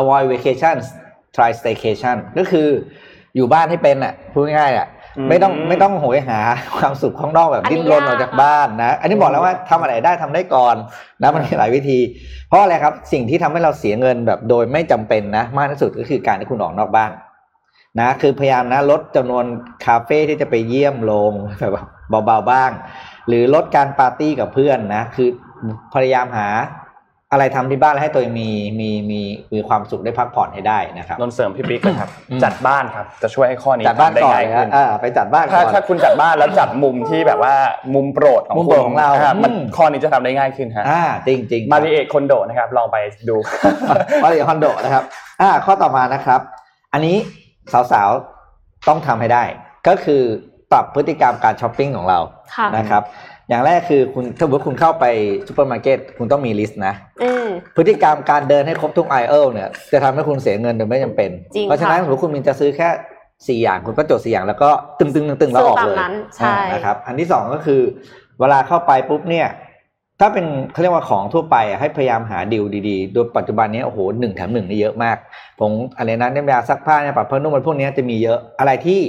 avoid vacation try staycation ก็คืออยู่บ้านให้เป็นอ่ะพูดง่ายๆอ่ะไม่ต้องไม่ต้องโหยหาความสุขข้างนอกแบบดิ้นรนออกจากบ้านนะอันนี้บอกแล้วว่าทำอะไรได้ทำได้ก่อนนะมันมีหลายวิธีเพราะอะไรครับสิ่งที่ทำให้เราเสียเงินแบบโดยไม่จำเป็นนะมากที่สุดก็คือการที่คุณออกนอกบ้านนะคือพยายามนะลดจำนวนคาเฟ่ที่จะไปเยี่ยมลงแบบเบาๆบ้างหรือลดการปาร์ตี้กับเพื่อนนะคือพยายามหาอะไรทำที่บ้านแล้วให้ตัวเองมีมีมีมีความสุขได้พักผ่อนให้ได้นะครับนนเสริมพี่บิ๊กนะครับจัดบ้านครับจะช่วยให้ข้อนี้จัดบ้านได้ง่ายขึ้นไปจัดบ้านถ้าถ้าคุณจัดบ้านแล้วจัดมุมที่แบบว่ามุมโปรดของของเรามันข้อนี้จะทำได้ง่ายขึ้นฮะจริงจริงมาริเอคอนโดนะครับลองไปดูมาริเอคอนโดนะครับข้อต่อมานะครับอันนี้สาวๆต้องทำให้ได้ก็คือปรับพฤติกรรมการช้อปปิ้งของเรานะครับอย่างแรกคือคุณถ้าว่าคุณเข้าไปซูเปอร์มาร์เก็ตคุณต้องมีลิสต์นะพฤติกรรมการเดินให้ครบทุกไอเอลเนี่ยจะทำให้คุณเสียเงินโดยไม่จำเป็นเพราะฉะนั้นถ้าคุณมีจะซื้อแค่สี่อย่างคุณก็จดสี่อย่างแล้วก็ตึงตึงตึงตึงแล้วออกเลยนะครับอันที่สองก็คือเวลาเข้าไปปุ๊บเนี่ยถ้าเป็นเขาเรียกว่าของทั่วไปให้พยายามหาดีลดีๆโดยปัจจุบันนี้โอ้โหหนึ่งแถมหนึ่งนี่เยอะมากผมอะไรนั้นเนี่ยเวลาซักผ้าเนี่ยปรับผ้านุ่มพวกนี้จะมีเยอะอะไรที่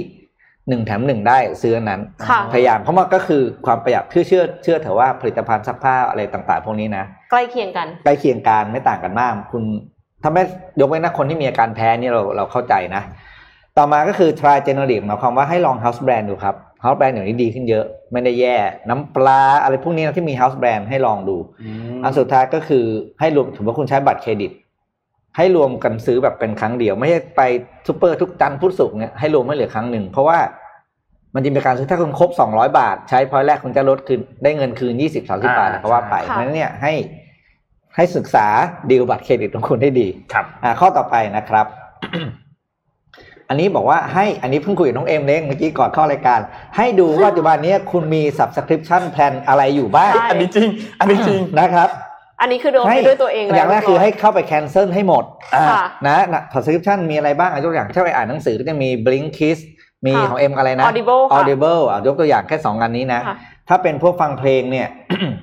หนึ่งแถมหนึ่งได้ซื้อนั้นพยายามเพราะมันก็คือความประหยัดเชื่อเชื่อเชื่อเถอะว่าผลิตภัณฑ์ซักผ้าอะไรต่างๆพวกนี้นะใกล้เคียงกันใกล้เคียงกันไม่ต่างกันมากคุณถ้าไม่ยกเว้นนะคนที่มีอาการแพ้นี่เราเราเข้าใจนะต่อมาก็คือ try generic หมายความว่าให้ลอง house brand ดูครับ house brand อย่างนี้ดีขึ้นเยอะไม่ได้แย่น้ำปลาอะไรพวกนี้นะที่มี house brand ให้ลองดูอันสุดท้ายก็คือให้รวมถึงว่าคุณใช้บัตรเครดิตให้รวมกันซื้อแบบเป็นครั้งเดียวไม่ใช่ไปซูเปอร์ทุกจันทร์พุธศุกร์เนี่ยให้รวมให้เหลือครั้งหนึ่งเพราะว่ามันจะมีการซื้อถ้าคุณครบสองร้อยบาทใช้พอยต์แรกคุณจะลดคืนได้เงินคืน ยี่สิบถึงสามสิบ บาทก็ว่าไปเพราะฉะนั้นเนี่ยให้ให้ศึกษาดีลบัตรเครดิตของคุณให้ดีครับอ่าข้อต่อไปนะครับ อันนี้บอกว่าให้อันนี้เพิ่งคุยกับน้องเอ็มเล้งเมื่อกี้ก่อนเข้ารายการให้ดูว่าปัจจุบันนี้คุณมี Subscription Plan อะไรอยู่บ้างอันนี้จริงอันนี้จริงนะครับอันนี้คือโดนไปด้วยตัวเองแล้วอย่างแรกคือให้เข้าไปแคนเซิลให้หมดนะนะ subscription มีอะไรบ้างยกตัวอย่างถ้าไปอ่านหนังสือก็จะมี Blink Kids มีของ M อะไรนะ Audible Audible อ่ะยกตัวอย่างแค่สองอันนี้นะถ้าเป็นพวกฟังเพลงเนี่ย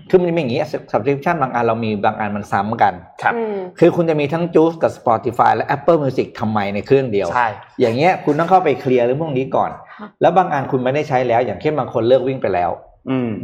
คือมันจะเป็นอย่างงี้ subscription บางอันเรามีบางอันมันซ้ำกันครับคือคุณจะมีทั้ง Juice กับ Spotify และ Apple Music ทำไมในเครื่องเดียวใช่อย่างเงี้ยคุณต้องเข้าไปเคลียร์เรื่องพวกนี้ก่อนแล้วบางอันคุณไม่ได้ใช้แล้วอย่างเช่นบางคนเลิกวิ่งไปแล้ว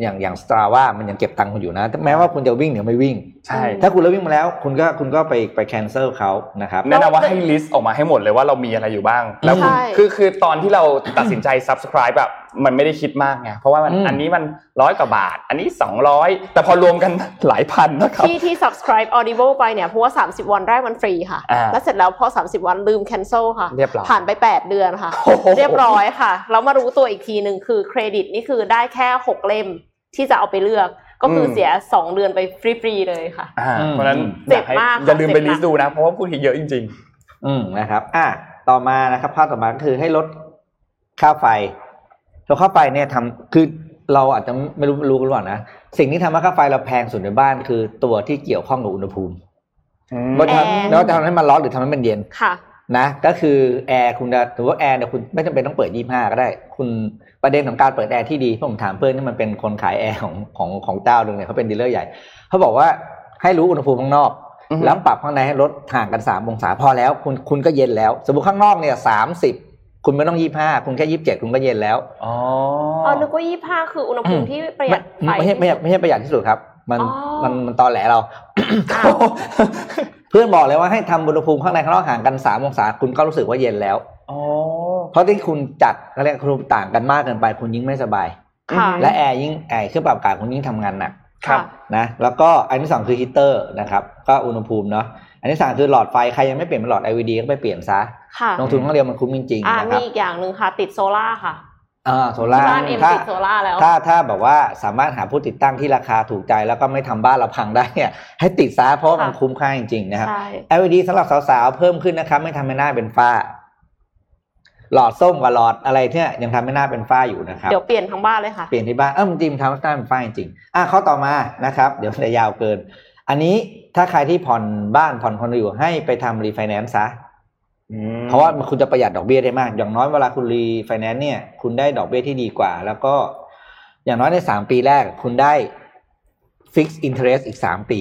อย่างอย่างสตราว่ามันยังเก็บตังค์คุณอยู่นะแม้ว่าคุณจะวิ่งหรือไม่วิ่งใช่ถ้าคุณเลิกวิ่งมาแล้วคุณก็คุณก็ไปไปแคนเซิลเขานะครับแนะนำว่าให้ลิสต์ออกมาให้หมดเลยว่าเรามีอะไรอยู่บ้างแล้วคือคือตอนที่เราตัดสินใจ Subscribe แบบมันไม่ได้คิดมากไงเพราะว่ามันอันนี้มันหนึ่งร้อยกว่าบาทอันนี้สองร้อยแต่พอรวมกันหลายพันนะครับที่ที่ Subscribe Audible ไปเนี่ยเพราะว่าสามสิบวันแรกมันฟรีค่ะแล้วเสร็จแล้วพอสามสิบวันลืมแคนเซิลค่ะผ่านไปแปดเดือนค่ะเรียบร้อยค่ะแล้วมารู้ตัวอีกทีนึงคือเครดิตนี่คือได้แค่หกเล่มที่จะเอาไปเลือกก็คือเสียสองเดือนไปฟรีๆเลยค่ะเพราะฉะนั้นเจ็บมากอย่าลืมไปลิสต์ดูนะเพราะว่าคุณเยอะจริงๆอืมนะครับอ่ะต่อมานะครับภาพต่อมาก็คือให้ลดค่าไฟเราค่าไฟเนี่ยทำคือเราอาจจะไม่รู้รู้กันหรอกนะสิ่งที่ทำให้ค่าไฟเราแพงสุดในบ้านคือตัวที่เกี่ยวข้องกับอุณหภูมิแล้วจะทำให้มันร้อนหรือทำให้มันเย็นนะก็คือแอร์คุณจะถือว่าแอร์เนี่ยคุณไม่จำเป็นต้องเปิดยี่สิบห้าก็ได้คุณประเด็นของการเปิดแอร์ที่ดีเพราะผมถามเพื่อนที่มันเป็นคนขายแอร์ของของของเจ้าหนึ่งเนี่ยเขาเป็นดีลเลอร์ใหญ่เขาบอกว่าให้รู้อุณหภูมิข้างนอกแล้วปรับข้างในให้ลดห่างกันสามองศาพอแล้วคุณคุณก็เย็นแล้วสมมติข้างนอกเนี่ยสามสิบคุณไม่ต้องยี่สิบห้าคุณแค่ยี่สิบเจ็ดคุณก็เย็นแล้วอ๋ออ๋อนึกว่ายี่สิบห้าคืออุณหภูมิที่ประหยัดไฟไม่ใช่ไม่ไม่ใช่ประหยัดที่สุดครับมันมันมันตอแหลเราเพื่อนบอกเลยว่าให้ทำอุณหภูมิข้างในข้างนอกห่างกันสามองศาคุณก็รู้สึกว่าเย็นแล้วอ๋อเพราะที่คุณจัดก็เรียกคุณต่างกันมากเกินไปคุณยิ่งไม่สบายและแอร์ยิ่งแอร์เครื่องปรับอากาศคุณยิ่งทำงานหนักครับนะแล้วก็อันที่สองคือฮีเตอร์นะครับก็อุณหภูมิเนาะอันที่สามคือหลอดไฟใครยังไม่เปลี่ยนเป็นหลอด แอล อี ดี ก็ไปเปลี่ยนซะลงทุนครั้งเดียวมันคุ้มจริงๆนะครับมีอีกอย่างนึงค่ะติดโซล่าค่ะอ่าโซล่าถ้าติดโซล่าแล้วถ้าถ้าแบบว่าสามารถหาผู้ติดตั้งที่ราคาถูกใจแล้วก็ไม่ทำบ้านเราพังได้เนี่ยให้ติดซะเพราะมันคุ้มค่าจริงๆนะครับ แอล อี ดี สำหรับสาวๆเพิ่มขึ้นนะครับไม่ทำให้หน้าเป็นฝ้าหลอดส้มกับหลอดอะไรเนี่ยยังทำให้หน้าเป็นฝ้าอยู่นะครับเดี๋ยวเปลี่ยนทั้งบ้านเลยค่ะเปลี่ยนที่บ้านเอ้าจริงทำให้หน้าเป็นฝ้าจริงๆอ่ะข้อต่อมานะครับเดี๋ยวจะยาวเกินอันนี้ถ้าใครที่ผ่อนบ้านผ่อนคอนโดอยู่ให้ไปทำรีไฟแนนซ์ซะเพราะว่าคุณจะประหยัดดอกเบี้ยได้มากอย่างน้อยเวลาคุณรีไฟแนนซ์เนี่ยคุณได้ดอกเบี้ยที่ดีกว่าแล้วก็อย่างน้อยในสามปีแรกคุณได้ fixed interest อีกสามปี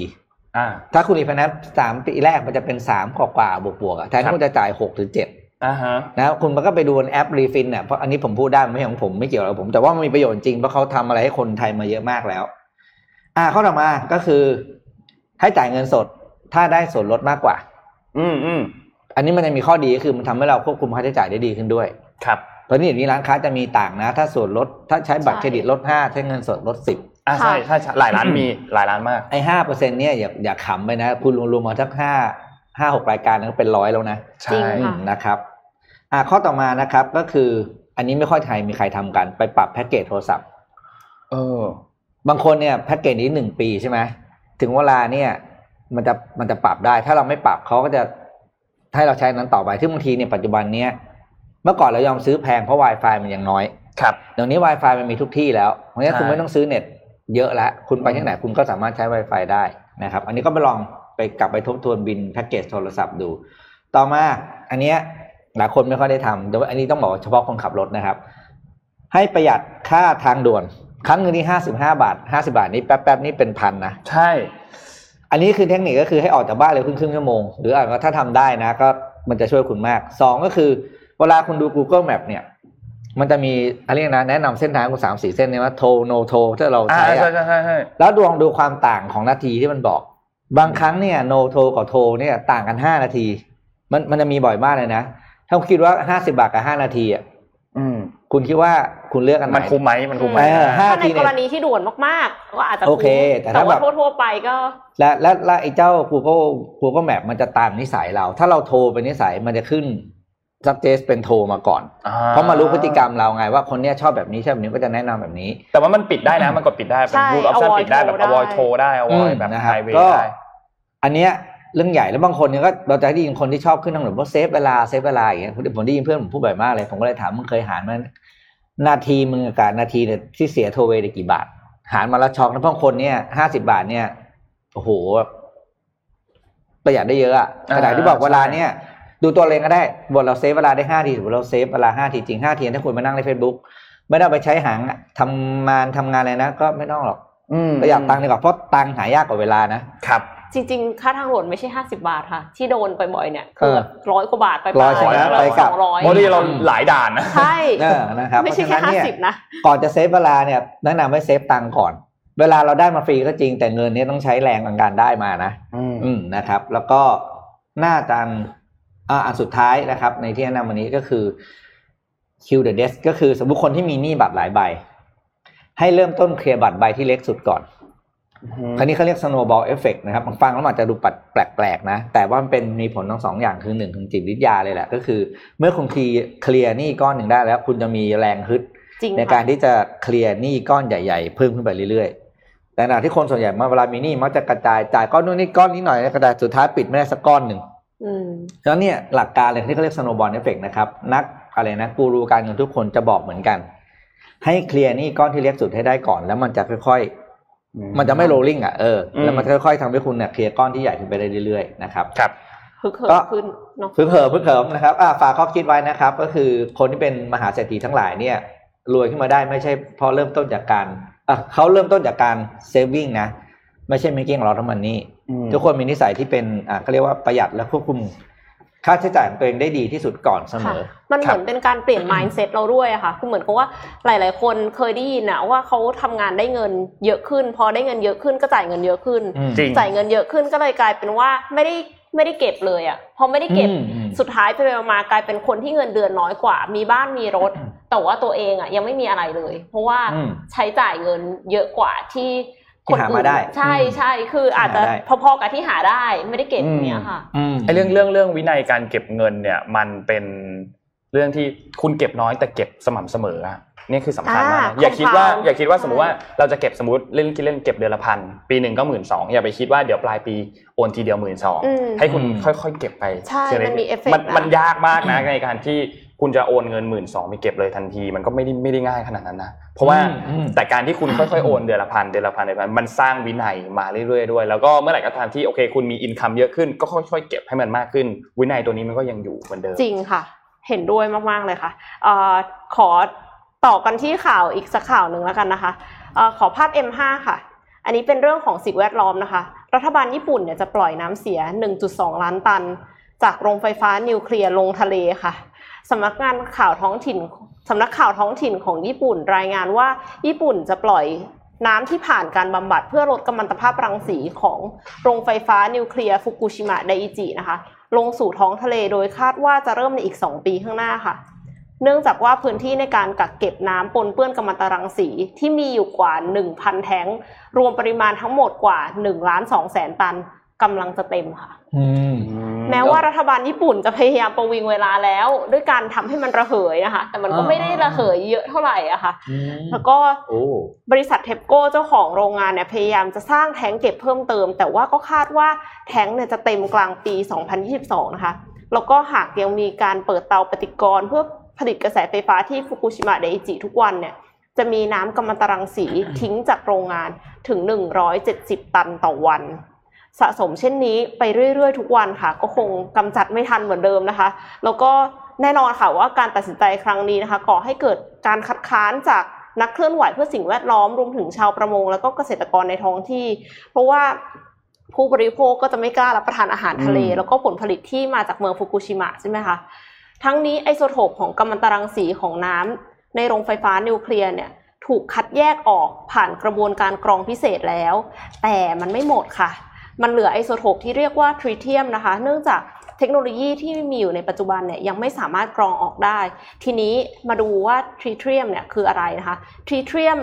ถ้าคุณรีไฟแนนซ์สามปีแรกมันจะเป็นสามกว่าๆบวกๆแทนที่คุณจะจ่ายหกหรือเจ็ดอ่าฮะนะคุณมันก็ไปดูในแอปรีฟินน่ะเพราะอันนี้ผมพูดได้ไม่ใช่ของผมไม่เกี่ยวกับผมแต่ว่ามันมีประโยชน์จริงเพราะเขาทำอะไรให้คนไทยมาเยอะมากแล้วอ่าข้อต่อมาก็คือให้จ่ายเงินสดถ้าได้ส่วนลดมากกว่าอืมอืมอันนี้มันจะมีข้อดีก็คือมันทำให้เราควบคุมค่าใช้จ่ายได้ดีขึ้นด้วยครับเพราะนี่อย่างนี้ร้านค้าจะมีต่างนะถ้าส่วนลดถ้าใช้บัตรเครดิตลดห้าใช้เงินสดลดสิบอ่าใช่ถ้าหลายร้านมีหลายร้านมากไอ้ห้าเปอร์เซ็นต์เนี่ยอย่าอย่าขำไปนะคุณรวมๆมาสักห้าห้าหกรายการนั้นก็เป็นร้อยแล้วนะใช่นะครับอ่าข้อต่อมานะครับก็คืออันนี้ไม่ค่อยไทยมีใครทำกันไปปรับแพ็กเกจโทรศัพท์เออบางคนเนี่ยแพ็กเกจนี้หนึ่งปีใช่ไหมถึงเวลาเนี่ยมันจะมันจะปรับได้ถ้าเราไม่ปรับเขาก็จะให้เราใช้นั้นต่อไปที่บางทีเนี่ยปัจจุบันเนี้ยเมื่อก่อนเรายอมซื้อแพงเพราะ Wi-Fi มันยังน้อยครับเดี๋ยวนี้ Wi-Fi มันมีทุกที่แล้วเพราะงั้นคุณไม่ต้องซื้อเน็ตเยอะแล้วคุณไปที่ไหนคุณก็สามารถใช้ Wi-Fi ได้นะครับอันนี้ก็ไปลองไปกลับไปทบทวนบินแพ็กเกจโทรศัพท์ดูต่อมาอันเนี้ยหลายคนไม่ค่อยได้ทำแต่ว่าอันนี้ต้องบอกเฉพาะคนขับรถนะครับให้ประหยัดค่าทางด่วนคันเงินที่ห้าสิบห้าบาทห้าสิบบาทนี่แป๊บๆนี่เป็นพันนะใช่อันนี้คือเทคนิคก็คือให้ออกจากบ้านเลยครึ่งชั่วโมงหรืออาจจะถ้าทำได้นะก็มันจะช่วยคุณมากสองก็คือเวลาคุณดู Google Map เนี่ยมันจะมีอะไรนะแนะนำเส้นทางคุณสามสี่เส้นเนี่ยว่าโทโนโทถ้าเราใช้แล้วดวงดูความต่างของนาทีที่มันบอกบางครั้งเนี่ยโนโทกับโทเนี่ยต่างกันห้านาทีมันมันจะมีบ่อยมากเลยนะถ้าคิดว่าห้าสิบบาทกับห้านาทีอ่ะคุณคิดว่าคุณเลือกอันไหนมันคุ้มไหมมันคุ้มไหมถ้าในกรณีที่ด่วนมากๆก็อาจจะโอเคแต่ถ้าแบบทั่วๆไปก็และและและไอ้เจ้า Google Google Map มันจะตามนิสัยเราถ้าเราโทรไปนิสัยมันจะขึ้น suggest เป็นโทรมาก่อนเพราะมันรู้พฤติกรรมเราไงว่าคนเนี้ยชอบแบบนี้ชอบแบบนี้ก็จะแนะนำแบบนี้แต่ว่ามันปิดได้นะมันกดปิดได้เป็นรูปออปชั่นปิดได้แบบ avoid โทรได้ avoid แบบ highway ได้อันเนี้ยเรื่องใหญ่แล้วบางคนเนี่ยก็เราจะได้ยินคนที่ชอบขึ้นทางด่วนว่าเซฟเวลาเซฟเวลาอย่างเงี้ยผมได้ยินเพื่อนผมพูดบ่อยมากเลยผมก็เลยถามมึงเคยหารมันนาทีมึงอากาศนาทีเนี่ยที่เสียโทเวได้กี่บาทหารมาแล้วช็อกนะเพราะคนเนี่ยห้าสิบบาทเนี่ยโอ้โหประหยัดได้เยอะอ่ะขณะที่บอกเวลาเนี่ยดูตัวเลงก็ได้บทเราเซฟเวลาได้ห้าทีบทเราเซฟเวลาห้าทีจริงห้าทีถ้าคุณมานั่งใน Facebook ไม่ได้ไปใช้หางทำงานทำงานอะไรนะก็ไม่ต้องหรอกประหยัดตังค์ดีกว่าเพราะตังค์หายากกว่าเวลานะครับจ จริงๆค่าทางด่วนไม่ใช่ห้าสิบบาทค่ะที่โดนไปบ่อยเนี่ยเกือบร้อยกว่าบาทไปไปไปกับสองร้อยเพราะนี่เราหลายด่านนะใช่นะครับไม่ใช่แค่ห้าสิบนะก่อนจะเซฟเวลาเนี่ยแนะนำให้เซฟตังค์ก่อนเวลาเราได้มาฟรีก็จริงแต่เงินนี้ต้องใช้แรงในการได้มานะอืมนะครับแล้วก็หน้าตามอ่าอันสุดท้ายนะครับในที่แนะนำวันนี้ก็คือ Kill the Debt ก็คือสมมุติคนที่มีหนี้บัตรหลายใบให้เริ่มต้นเคลียร์บัตรใบที่เล็กสุดก่อนคราวนี้เขาเรียก snowball effect นะครับฟังแล้วอาจจะดูแปลกๆนะแต่ว่ามันเป็นมีผลทั้งสองอย่างคือหนึ่งถึงจิตวิทยาเลยแหละก็คือเมื่อคุณเคลียร์หนี้ก้อนหนึ่งได้แล้วคุณจะมีแรงฮึดในการที่จะเคลียร์หนี้ก้อนใหญ่ๆเพิ่มขึ้นไปเรื่อยๆแต่ขณะที่คนส่วนใหญ่เมื่อเวลามีหนี้มักจะกระจายจ่ายก้อนนู้นนี่ก้อนนี้หน่อยกระจายสุดท้ายปิดไม่ได้สักก้อนหนึ่งแล้วเนี่ยหลักการเลยที่เขาเรียก snowball effect นะครับนักอะไรนะกูรูการเงินทุกคนจะบอกเหมือนกันให้เคลียร์หนี้ก้อนที่เล็กสุดให้ได้ก่อนแล้วมันจะค่อยๆมันจะไม่โรลลิ่งอ่ะเออแล้วมันค่อยๆทำให้คุณเนี่ยเคลียร์ก้อนที่ใหญ่ขึ้นไปเรื่อยๆนะครับครับพึกเหิมขึ้นเนาะพึกเหิมพึกเหิมนะครับอ่าฝากข้อคิดไว้นะครับก็คือคนที่เป็นมหาเศรษฐีทั้งหลายเนี่ยรวยขึ้นมาได้ไม่ใช่เพราะเริ่มต้นจากการอ่ะเขาเริ่มต้นจากการเซฟวิ่งนะไม่ใช่ไม่เก่งเราทำมันนี่ทุกคนมีนิสัยที่เป็นอ่ะเขาเรียกว่าประหยัดและควบคุมค่าใช้จ่ายของตัวเองได้ดีที่สุดก่อนเสมอมันเหมือนเป็นการเปลี่ยน mindset เราด้วยอะค่ะคือเหมือนกับว่าหลายๆคนเคยได้ยินนะว่าเขาทำงานได้เงินเยอะขึ้นพอได้เงินเยอะขึ้นก็จ่ายเงินเยอะขึ้นจ่ายเงินเยอะขึ้นก็เลยกลายเป็นว่าไม่ได้ไม่ได้เก็บเลยอะพอไม่ได้เก็บสุดท้ายไปมากลายเป็นคนที่เงินเดือนน้อยกว่ามีบ้านมีรถแต่ว่าตัวเองอะยังไม่มีอะไรเลยเพราะว่าใช้จ่ายเงินเยอะกว่าที่คนหามาได้ใช่ใช่คืออาจจะพอๆกับที่หาได้ไม่ได้เก็บเนี้ยค่ะไอ้เรื่องเรื่องเรื่องวินัยการเก็บเงินเนี่ยมันเป็นเรื่องที่คุณเก็บน้อยแต่เก็บสม่ำเสมอนี่คือสำคัญมากอย่าคิดว่าอย่าคิดว่าสมมติว่าเราจะเก็บสมมติเล่นคิดเล่นเก็บเดือนละพันปีหนึ่งก็หมื่นสองอย่าไปคิดว่าเดี๋ยวปลายปีโอนทีเดียวหมื่นสองให้คุณค่อยๆเก็บไปมันมันยากมากนะในการที่คุณจะโอนเงิน หนึ่งหมื่นสองพัน ไปเก็บเลยทันทีมันก็ไม่ได้ไม่ได้ง่ายขนาดนั้นนะเพราะว่าแต่การที่คุณค่อยๆโอนเดือนละพันเดือนละพันเดือนละพันมันสร้างวินัยมาเรื่อยๆด้วยแล้วก็เมื่อไหร่ก็ตามที่โอเคคุณมีอินคัมเยอะขึ้นก็ค่อยๆเก็บให้มันมากขึ้นวินัยตัวนี้มันก็ยังอยู่เหมือนเดิมจริงค่ะเห็นด้วยมากๆเลยค่ะเอ่อขอต่อกันที่ข่าวอีกสักข่าวนึงแล้วกันนะคะเอ่อขอภาพ เอ็ม ห้า ค่ะอันนี้เป็นเรื่องของสิ่งแวดล้อมนะคะรัฐบาลญี่ปุ่นเนี่ยจะปล่อยน้ำเสีย หนึ่งจุดสอง ล้านตันจากโรงไฟฟ้านิวเคลียร์ลงทะเลค่ะสำนักงานข่าวท้องถิ่นสำนักข่าวท้องถิ่นของญี่ปุ่นรายงานว่าญี่ปุ่นจะปล่อยน้ำที่ผ่านการบำบัดเพื่อลดกัมมันตภาพรังสีของโรงไฟฟ้านิวเคลียร์ฟุกุชิมะไดอิจินะคะลงสู่ท้องทะเลโดยคาดว่าจะเริ่มในอีกสองปีข้างหน้าค่ะเนื่องจากว่าพื้นที่ในการกักเก็บน้ำปนเปื้อนกัมมันตรังสีที่มีอยู่กว่า หนึ่งพัน แท้งรวมปริมาณทั้งหมดกว่า หนึ่งล้านสองแสน ตันกำลังจะเต็มค่ะแม้ว่ารัฐบาลญี่ปุ่นจะพยายามประวิงเวลาแล้วด้วยการทำให้มันระเหยนะคะแต่มันก็ไม่ได้ระเหยเยอะเท่าไหร่อะค่ะแล้วก็บริษัทเทปโก้เจ้าของโรงงานเนี่ยพยายามจะสร้างแท้งเก็บเพิ่มเติมแต่ว่าก็คาดว่าแท้งเนี่ยจะเต็มกลางปีสองพันยี่สิบสองนะคะแล้วก็หากยังมีการเปิดเตาปฏิกรณ์เพื่อผลิตกระแสไฟฟ้าที่ฟุกุชิมะไดอิจิทุกวันเนี่ยจะมีน้ำกัมมันตรังสีทิ้งจากโรงงานถึงหนึ่งร้อยเจ็ดสิบตันต่อวันสะสมเช่นนี้ไปเรื่อยๆทุกวันค่ะก็คงกำจัดไม่ทันเหมือนเดิมนะคะแล้วก็แน่นอนค่ะว่าการตัดสินใจครั้งนี้นะคะก่อให้เกิดการคัดค้านจากนักเคลื่อนไหวเพื่อสิ่งแวดล้อมรวมถึงชาวประมงแล้วก็เกษตรกรในท้องที่เพราะว่าผู้บริโภคก็จะไม่กล้ารับประทานอาหารทะเลแล้วก็ผลผลิตที่มาจากเมืองฟุกุชิมะใช่ไหมคะทั้งนี้ไอโซโทปของกัมมันตรังสีของน้ำในโรงไฟฟ้านิวเคลียร์เนี่ยถูกคัดแยกออกผ่านกระบวนการกรองพิเศษแล้วแต่มันไม่หมดค่ะมันเหลือไอโซโทปที่เรียกว่าทริเทียมนะคะเนื่องจากเทคโนโลยีที่มีอยู่ในปัจจุบันเนี่ยยังไม่สามารถกรองออกได้ทีนี้มาดูว่าทริเทียมเนี่ยคืออะไรนะคะทริเทียม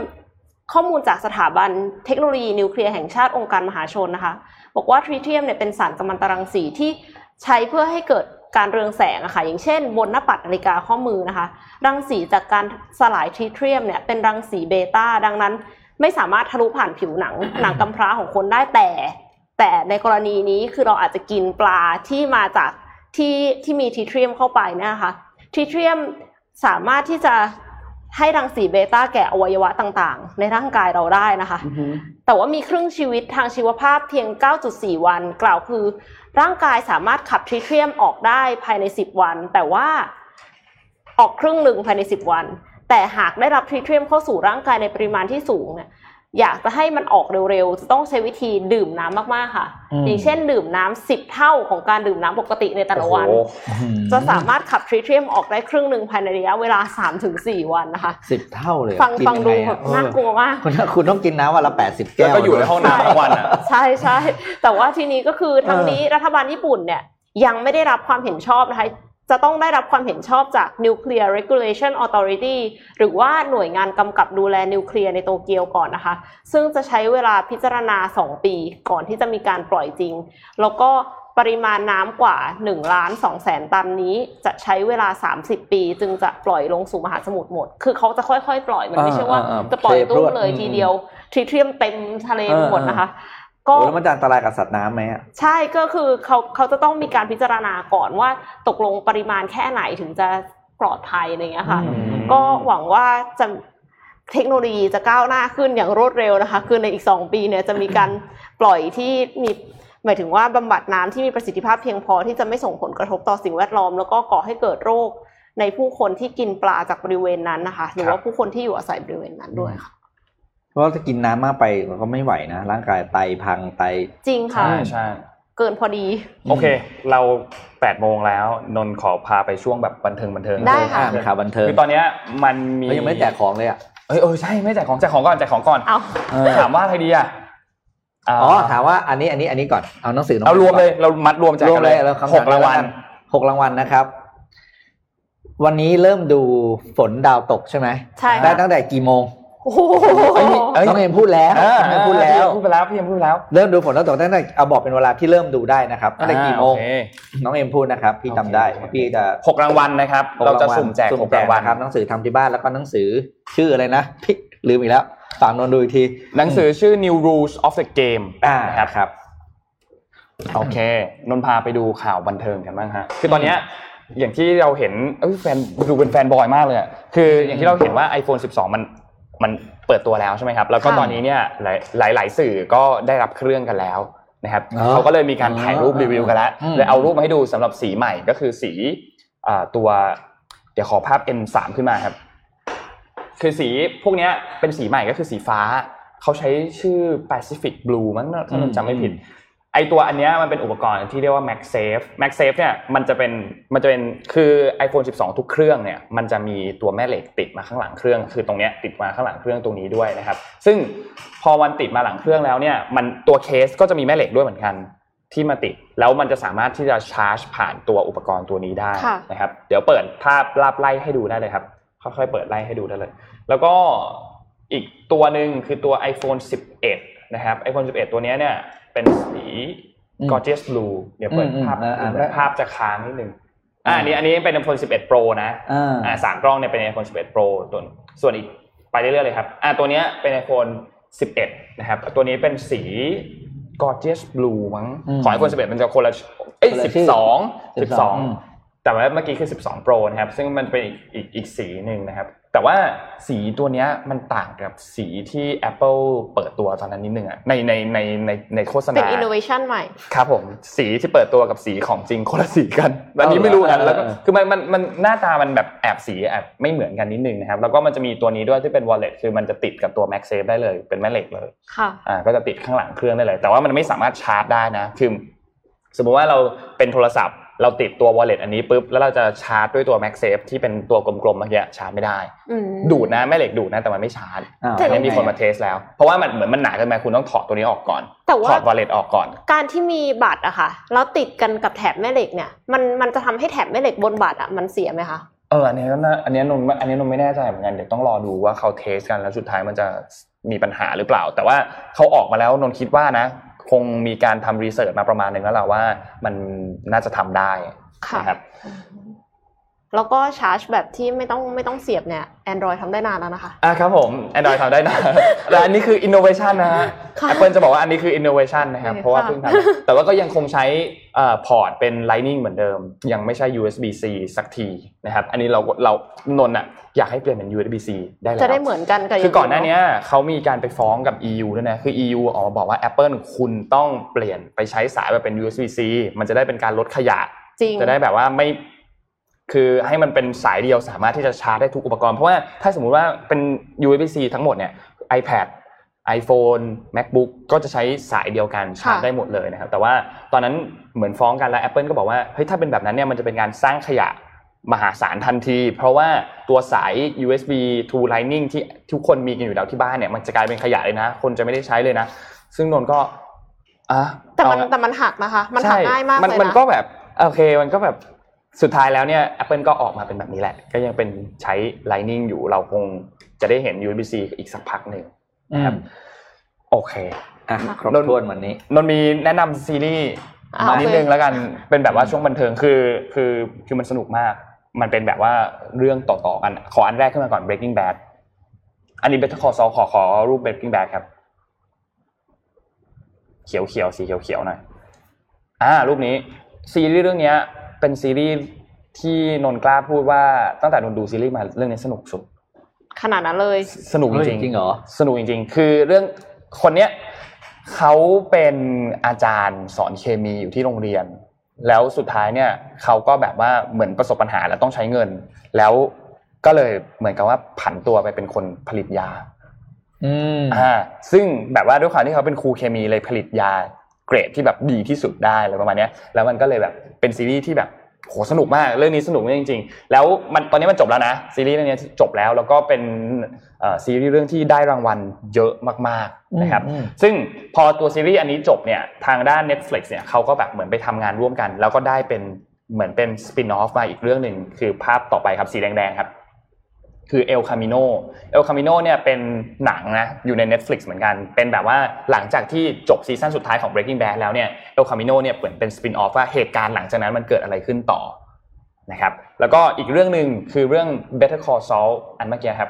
ข้อมูลจากสถาบันเทคโนโลยีนิวเคลียร์แห่งชาติองค์การมหาชนนะคะบอกว่าทริเทียมเนี่ยเป็นสารกัมมันตรังสีที่ใช้เพื่อให้เกิดการเรืองแสงอะค่ะอย่างเช่นบนหน้าปัดนาฬิกาข้อมือนะคะรังสีจากการสลายทริเทียมเนี่ยเป็นรังสีเบต้าดังนั้นไม่สามารถทะลุผ่านผิวหนังหนังกำพร้าของคนได้แต่แต่ในกรณีนี้คือเราอาจจะกินปลาที่มาจากที่ที่มีทริเทียมเข้าไปนะคะทริเทียมสามารถที่จะให้รังสีเบต้าแก่อวัยวะต่างๆในร่างกายเราได้นะคะ mm-hmm. แต่ว่ามีครึ่งชีวิตทางชีวภาพเพียง เก้าจุดสี่ วันกล่าวคือร่างกายสามารถขับทริเทียมออกได้ภายในสิบวันแต่ว่าออกครึ่งหนึ่งภายในสิบวันแต่หากได้รับทริเทียมเข้าสู่ร่างกายในปริมาณที่สูงเนี่ย อยากจะให้มันออกเร็วๆจะต้องใช้วิธีดื่มน้ำมากๆค่ะอย่างเช่นดื่มน้ำสิบเท่าของการดื่มน้ำปกติในแต่ละวันจะสามารถขับทริเทียมออกได้ครึ่งนึงภายในระยะเวลา สามถึงสี่ วันนะคะสิบเท่าเลยฟังฟังดูแบบน่ากลัวมากคุณต้องกินน้ำวันละแปดสิบแก้วก็อยู่ในห้องน้ำทุกวันอ่ะใช่ๆแต่ว่าทีนี้ก็คือทั้งนี้รัฐบาลญี่ปุ่นเนี่ยยังไม่ได้รับความเห็นชอบนะคะจะต้องได้รับความเห็นชอบจาก Nuclear Regulation Authority หรือว่าหน่วยงานกำกับดูแลนิวเคลียร์ในโตเกียวก่อนนะคะซึ่งจะใช้เวลาพิจารณาสองปีก่อนที่จะมีการปล่อยจริงแล้วก็ปริมาณน้ำกว่า หนึ่งล้านสองแสน ตันนี้จะใช้เวลาสามสิบปีจึงจะปล่อยลงสู่มหาสมุทรหมดคือเขาจะค่อยๆปล่อยมันไม่ใช่ว่าจะปล่อยตุ้มเลยทีเดียวทริเทียมเต็มทะเลหมดนะคะก็แล้วมันจะอันตรายกับสัตว์น้ำไหมอ่ะใช่ก็คือเขาเขาจะต้องมีการพิจารณาก่อนว่าตกลงปริมาณแค่ไหนถึงจะปลอดภัยอะไรอย่างเงี้ยค่ะก็หวังว่าจะเทคโนโลยีจะก้าวหน้าขึ้นอย่างรวดเร็วนะคะคือในอีกสองปีเนี่ยจะมีการปล่อยที่มีหมายถึงว่าบำบัดน้ำที่มีประสิทธิภาพเพียงพอที่จะไม่ส่งผลกระทบต่อสิ่งแวดล้อมแล้วก็ก่อให้เกิดโรคในผู้คนที่กินปลาจากบริเวณนั้นนะคะหรือว่าผู้คนที่อยู่อาศัยบริเวณนั้นด้วยค่ะเพราะถ้ากินน้ำมากไปมันก็ไม่ไหวนะร่างกายไตพังไตจริงค่ะใช่ๆเกินพอดีโอเคเรา แปด โมงแล้วนนขอพาไปช่วงแบบบันเทิงบันเทิงได้ค่ะข่าวบันเทิงคือตอนนี้มันมียังไม่แจกของเลยอ่ะเอ้ยโอ้ยใช่ไม่แจกของแจกของก่อนแจกของก่อนเอ้าถามว่าใครดีอ่ะอ๋อถามว่าอันนี้อันนี้อันนี้ก่อนเอาหนังสือเอารวมเลยเรามัดรวมแจกกันเลยหกรางวัลหกรางวัลนะครับวันนี้เริ่มดูฝนดาวตกใช่มั้ยได้ตั้งแต่กี่โมงโอ้โหน้องเอ็มพูดแล้วน้องพูดแล้วพูดไปแล้วพี่เอ็มพูดแล้วเริ่มดูผลแล้วตั้งแต่เอาบอกเป็นเวลาที่เริ่มดูได้นะครับตั้งแต่กี่โมงน้องเอ็มพูดนะครับพี่จำได้พี่จะหกรางวัลนะครับเราจะสุ่มแจกหกรางวัลครับหนังสือทำที่บ้านแล้วก็หนังสือชื่ออะไรนะพี่ลืมอีกแล้วฝากนนดูอีกทีหนังสือชื่อ New Rules of the Game นะครับโอเคนนพาไปดูข่าวบันเทิงกันบ้างฮะคือตอนนี้อย่างที่เราเห็นเอ้ยแฟนดูเป็นแฟนบอยมากเลยคืออย่างที่เราเห็นว่า iPhone สิบสองมันมันเปิดตัวแล้วใช่ไหมครับแล้วก็ตอนนี้เนี่ยหลายๆสื่อก็ได้รับเครื่องกันแล้วนะครับเขาก็เลยมีการถ่ายรูปรีวิวกันแล้วเลยเอารูปมาให้ดูสำหรับสีใหม่ก็คือสีตัวเดี๋ยวขอภาพ เอ็ม สาม ขึ้นมาครับคือสีพวกนี้เป็นสีใหม่ก็คือสีฟ้าเขาใช้ชื่อ Pacific Blue มั้งถ้าผมจำไม่ผิดไอตัวอันเนี้ยมันเป็นอุปกรณ์ที่เรียกว่า MagSafe MagSafe เนี่ยมันจะเป็นมันจะเป็นคือ iPhone สิบสองทุกเครื่องเนี่ยมันจะมีตัวแม่เหล็กติดมาข้างหลังเครื่องคือตรงเนี้ยติดมาข้างหลังเครื่องตรงนี้ด้วยนะครับซึ่งพอมันติดมาหลังเครื่องแล้วเนี่ยมันตัวเคสก็จะมีแม่เหล็กด้วยเหมือนกันที่มาติดแล้วมันจะสามารถที่จะชาร์จผ่านตัวอุปกรณ์ตัวนี้ได้นะครับเดี๋ยวเปิดภาพลาบไล่ให้ดูได้เลยครับค่อยๆเปิดไล่ให้ดูได้เลยแล้วก็อีกตัวนึงคือตัว iPhone สิบเอ็ดนะครับ iPhone สิบเอ็ด ตัวเนี้ยเนี่ยเป็นสี Gorgeous Blue เดี๋ยวเปิดภาพภาพจะค้างนิดนึงอ่าอันนี้อันนี้เป็น iPhone สิบเอ็ด Pro นะอ่าสามกล้องเนี่ยเป็น iPhone สิบเอ็ด Pro ตัวส่วนอีกไปเรื่อยๆเลยครับอ่าตัวเนี้ยเป็น iPhone สิบเอ็ดนะครับตัวนี้เป็นสี Gorgeous Blue มั้งของ iPhone สิบเอ็ดมันจะคนละเอ้ยสิบสอง สิบสองแต่ว่าเมื่อกี้คือสิบสอง Pro นะครับซึ่งมันเป็นอีกอีกสีนึงนะครับแต่ว่าสีตัวเนี้ยมันต่างกับสีที่ Apple เปิดตัวตอนนั้นนิดนึงอ่ะในในในในในโฆษณาเป็น innovation ใหม่ครับผมสีที่เปิดตัวกับสีของจริงคนละสีกันอันนี้ไม่รู้กันแล้วก็คือมันมันมันหน้าตามันแบบแอบสีแอบไม่เหมือนกันนิดนึงนะครับแล้วก็มันจะมีตัวนี้ด้วยที่เป็น wallet คือมันจะติดกับตัว MagSafe ได้เลยเป็นแม่เหล็กเลยค่ะอ่าก็จะติดข้างหลังเครื่องได้เลยแต่ว่ามันไม่สามารถชาร์จได้นะคือสมมุติว่าเราเป็นโทรศัพท์เราติดตัว wallet อันนี้ปุ๊บแล้วเราจะชาร์จด้วยตัว MagSafe ที่เป็นตัวกลมๆเมื่อกี้ชาร์จไม่ได้ดูดนะแม่เหล็กดูดนะแต่มันไม่ชาร์จอันนี้มีคนมาเทสแล้วเพราะว่ามันเหมือนมันหนาเกินไปคุณต้องถอดตัวนี้ออกก่อนถอด wallet ออกก่อนการที่มีบัตรอะค่ะแล้วติดกันกับแถบแม่เหล็กเนี่ยมันมันจะทำให้แถบแม่เหล็กบนบัตรอะมันเสียไหมคะเอออันนี้นะอันนี้นนอันนี้นนไม่แน่ใจเหมือนกันเดี๋ยวต้องรอดูว่าเขาเทสกันแล้วสุดท้ายมันจะมีปัญหาหรือเปล่าแต่ว่าเขาออกมาแล้วนนคิดว่านะคงมีการทำรีเสิร์ชมาประมาณนึงแล้วล่ะว่ามันน่าจะทำได้นะครับแล้วก็ชาร์จแบบที่ไม่ต้องไม่ต้องเสียบเนี่ย Android ทำได้นานแล้วนะคะอ่ะครับผม Android ทำได้นานแต่อันนี้คือ innovation นะฮะ Apple จะบอกว่าอันนี้คือ innovation นะครับเพราะว่าเพิ่งทำแต่ว่าก็ยังคงใช้เอ่อพอร์ตเป็น Lightning เหมือนเดิมยังไม่ใช่ ยู เอส บี ซี สักทีนะครับอันนี้เราเรานนท์อะอยากให้เปลี่ยนเป็น ยู เอส บี ซี ได้แล้วจะได้เหมือนกันกับคือก่อนหน้านี้เขามีการไปฟ้องกับ อี ยู ด้วยนะคือ อี ยู ออกมาบอกว่า Apple คุณต้องเปลี่ยนไปใช้สายแบบเป็น ยู เอส บี ซี มันจะได้เป็นการลดขยะจะได้แบบว่าไม่คือให้มันเป็นสายเดียวสามารถที่จะชาร์จได้ทุกอุปกรณ์เพราะว่าถ้าสมมุติว่าเป็น ยู เอส บี ซี ทั้งหมดเนี่ย iPad iPhone MacBook ก็จะใช้สายเดียวกันชาร์จได้หมดเลยนะครับแต่ว่าตอนนั้นเหมือนฟ้องกันแล้ว Apple ก็บอกว่าเฮ้ยถ้าเป็นแบบนั้นเนี่ยมันจะเป็นการสร้างขยะมหาศาลทันทีเพราะว่าตัวสาย ยู เอส บี to Lightning ที่ทุกคนมีกันอยู่แล้วที่บ้านเนี่ยมันจะกลายเป็นขยะเลยนะคนจะไม่ได้ใช้เลยนะซึ่งนนก็อ่ะแต่มันแต่มันหักนะคะมันหักง่ายมากเลยนะมันก็แบบโอเคมันก็แบบสุดท้ายแล้วเนี่ย Apple ก็ออกมาเป็นแบบนี้แหละก็ยังเป็นใช้ Lightning อยู่เราคงจะได้เห็น ยู เอส บี ซี อีกสักพักนึงนะครับโอเคอ่ะครบถ้วนวันนี้นนมีแนะนำซีรีส์มานิดนึงแล้วกันเป็นแบบว่าช่วงบันเทิงคือคือคือมันสนุกมากมันเป็นแบบว่าเรื่องต่อๆกันขออันแรกขึ้นมาก่อน Breaking Bad อันนี้เป็นข้อสอบขอขอรูป Breaking Bad ครับเขียวๆสีเขียวๆหน่อยอ่ารูปนี้ซีรีส์เรื่องนี้เป็นซีรีส์ที่นนกล้าพูดว่าตั้งแต่นนดูซีรีส์มาเรื่องนี้สนุกสุดขนาดนั้นเลยสนุกจริงจริงเหรอสนุกจริงๆคือเรื่องคนเนี้ยเขาเป็นอาจารย์สอนเคมีอยู่ที่โรงเรียนแล้วสุดท้ายเนี่ยเขาก็แบบว่าเหมือนประสบปัญหาแล้วต้องใช้เงินแล้วก็เลยเหมือนกับว่าผันตัวไปเป็นคนผลิตยาอืมอ่าซึ่งแบบว่าด้วยความที่เขาเป็นครูเคมีเลยผลิตยาเกรดที่แบบดีที่สุดได้อะไรประมาณเนี้ยแล้วมันก็เลยแบบเป็นซีรีส์ที่แบบโหสนุกมากเรื่องนี้สนุกมากจริงๆแล้วมันตอนนี้มันจบแล้วนะซีรีส์เรื่องนี้จบแล้วแล้วก็เป็นเอ่อซีรีส์เรื่องที่ได้รางวัลเยอะมากๆนะครับซึ่งพอตัวซีรีส์อันนี้จบเนี่ยทางด้าน Netflix เนี่ยเค้าก็แบบเหมือนไปทำงานร่วมกันแล้วก็ได้เป็นเหมือนเป็นสปินออฟมาอีกเรื่องนึงคือภาพต่อไปครับสีแดงๆครับคือ El Camino El Camino เนี่ยเป็นหนังนะอยู่ใน Netflix เหมือนกันเป็นแบบว่าหลังจากที่จบซีซั่นสุดท้ายของ Breaking Bad แล้วเนี่ย El Camino เนี่ยเหมือนเป็นสปินออฟว่าเหตุการณ์หลังจากนั้นมันเกิดอะไรขึ้นต่อนะครับแล้วก็อีกเรื่องนึงคือเรื่อง Better Call Saul อันเมื่อกี้ครับ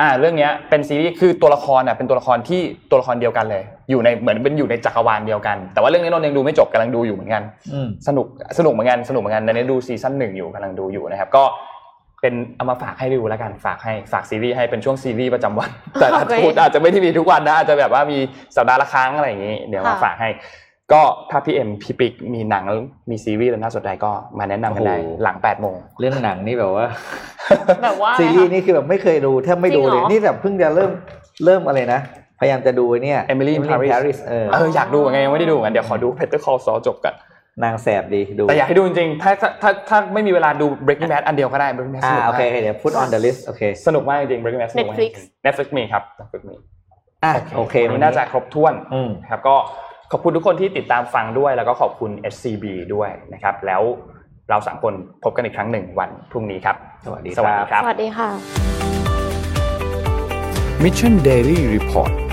อ่าเรื่องเนี้ยเป็นซีรีส์คือตัวละครน่ะเป็นตัวละครที่ตัวละครเดียวกันเลยอยู่ในเหมือนเป็นอยู่ในจักรวาลเดียวกันแต่ว่าเรื่องนี้นนยังดูไม่จบกำลังดูอยู่เหมือนกันสนุกสนุกเหมือนกันสนุกเหมือนกันตอนนี้ดูซีซั่นหนึ่งอยู่กำลังดูอยู่นะครับก็เป็นเอามาฝากให้ดูแล้วกันฝากให้ฝากซีรีส์ให้เป็นช่วงซีรีส์ประจำวันแต่อาจจะอาจจะไม่ได้มีทุกวันนะอาจจะแบบว่ามีสัปดาห์ละครั้งอะไรอย่างนี้เดี๋ยวมาฝากให้ก็ถ้าพี่เอ็มพี่ปิ๊กมีหนังมีซีรีส์แล้วน่าสนใจก็มาแนะนำกันได้หลังแปดโมงเรื่องหนังนี่แบบว่าแบบว่าซีรีส์นี่คือแบบไม่เคยดูแทบไม่ดูเลยนี่แบบเพิ่งจะเริ่มเริ่มอะไรนะพยายามจะดูเนี่ย Emily in Paris เออเอออยากดูไงยังไม่ได้ดูกันเดี๋ยวขอดู Better Call Saul จบกันนางแสบดีดูแต่อยากให้ดูจริงๆถ้าถ้าถ้าไม่มีเวลาดู Breaking Bad อันเดียวก็ได้ Breaking Bad สนุกมากโอเคเดี๋ยว put on the list โอเคสนุกมากจริง Breaking Bad Netflix Netflix มีครับ Netflix มีอ่ะโอเคมันน่าจะครบถ้วนครับก็ขอบคุณทุกคนที่ติดตามฟังด้วยแล้วก็ขอบคุณ เอส ซี บี ด้วยนะครับแล้วเราสามคนพบกันอีกครั้งหนึ่งวันพรุ่งนี้ครับสวัสดีครับสวัสดีค่ะ Mission Daily Report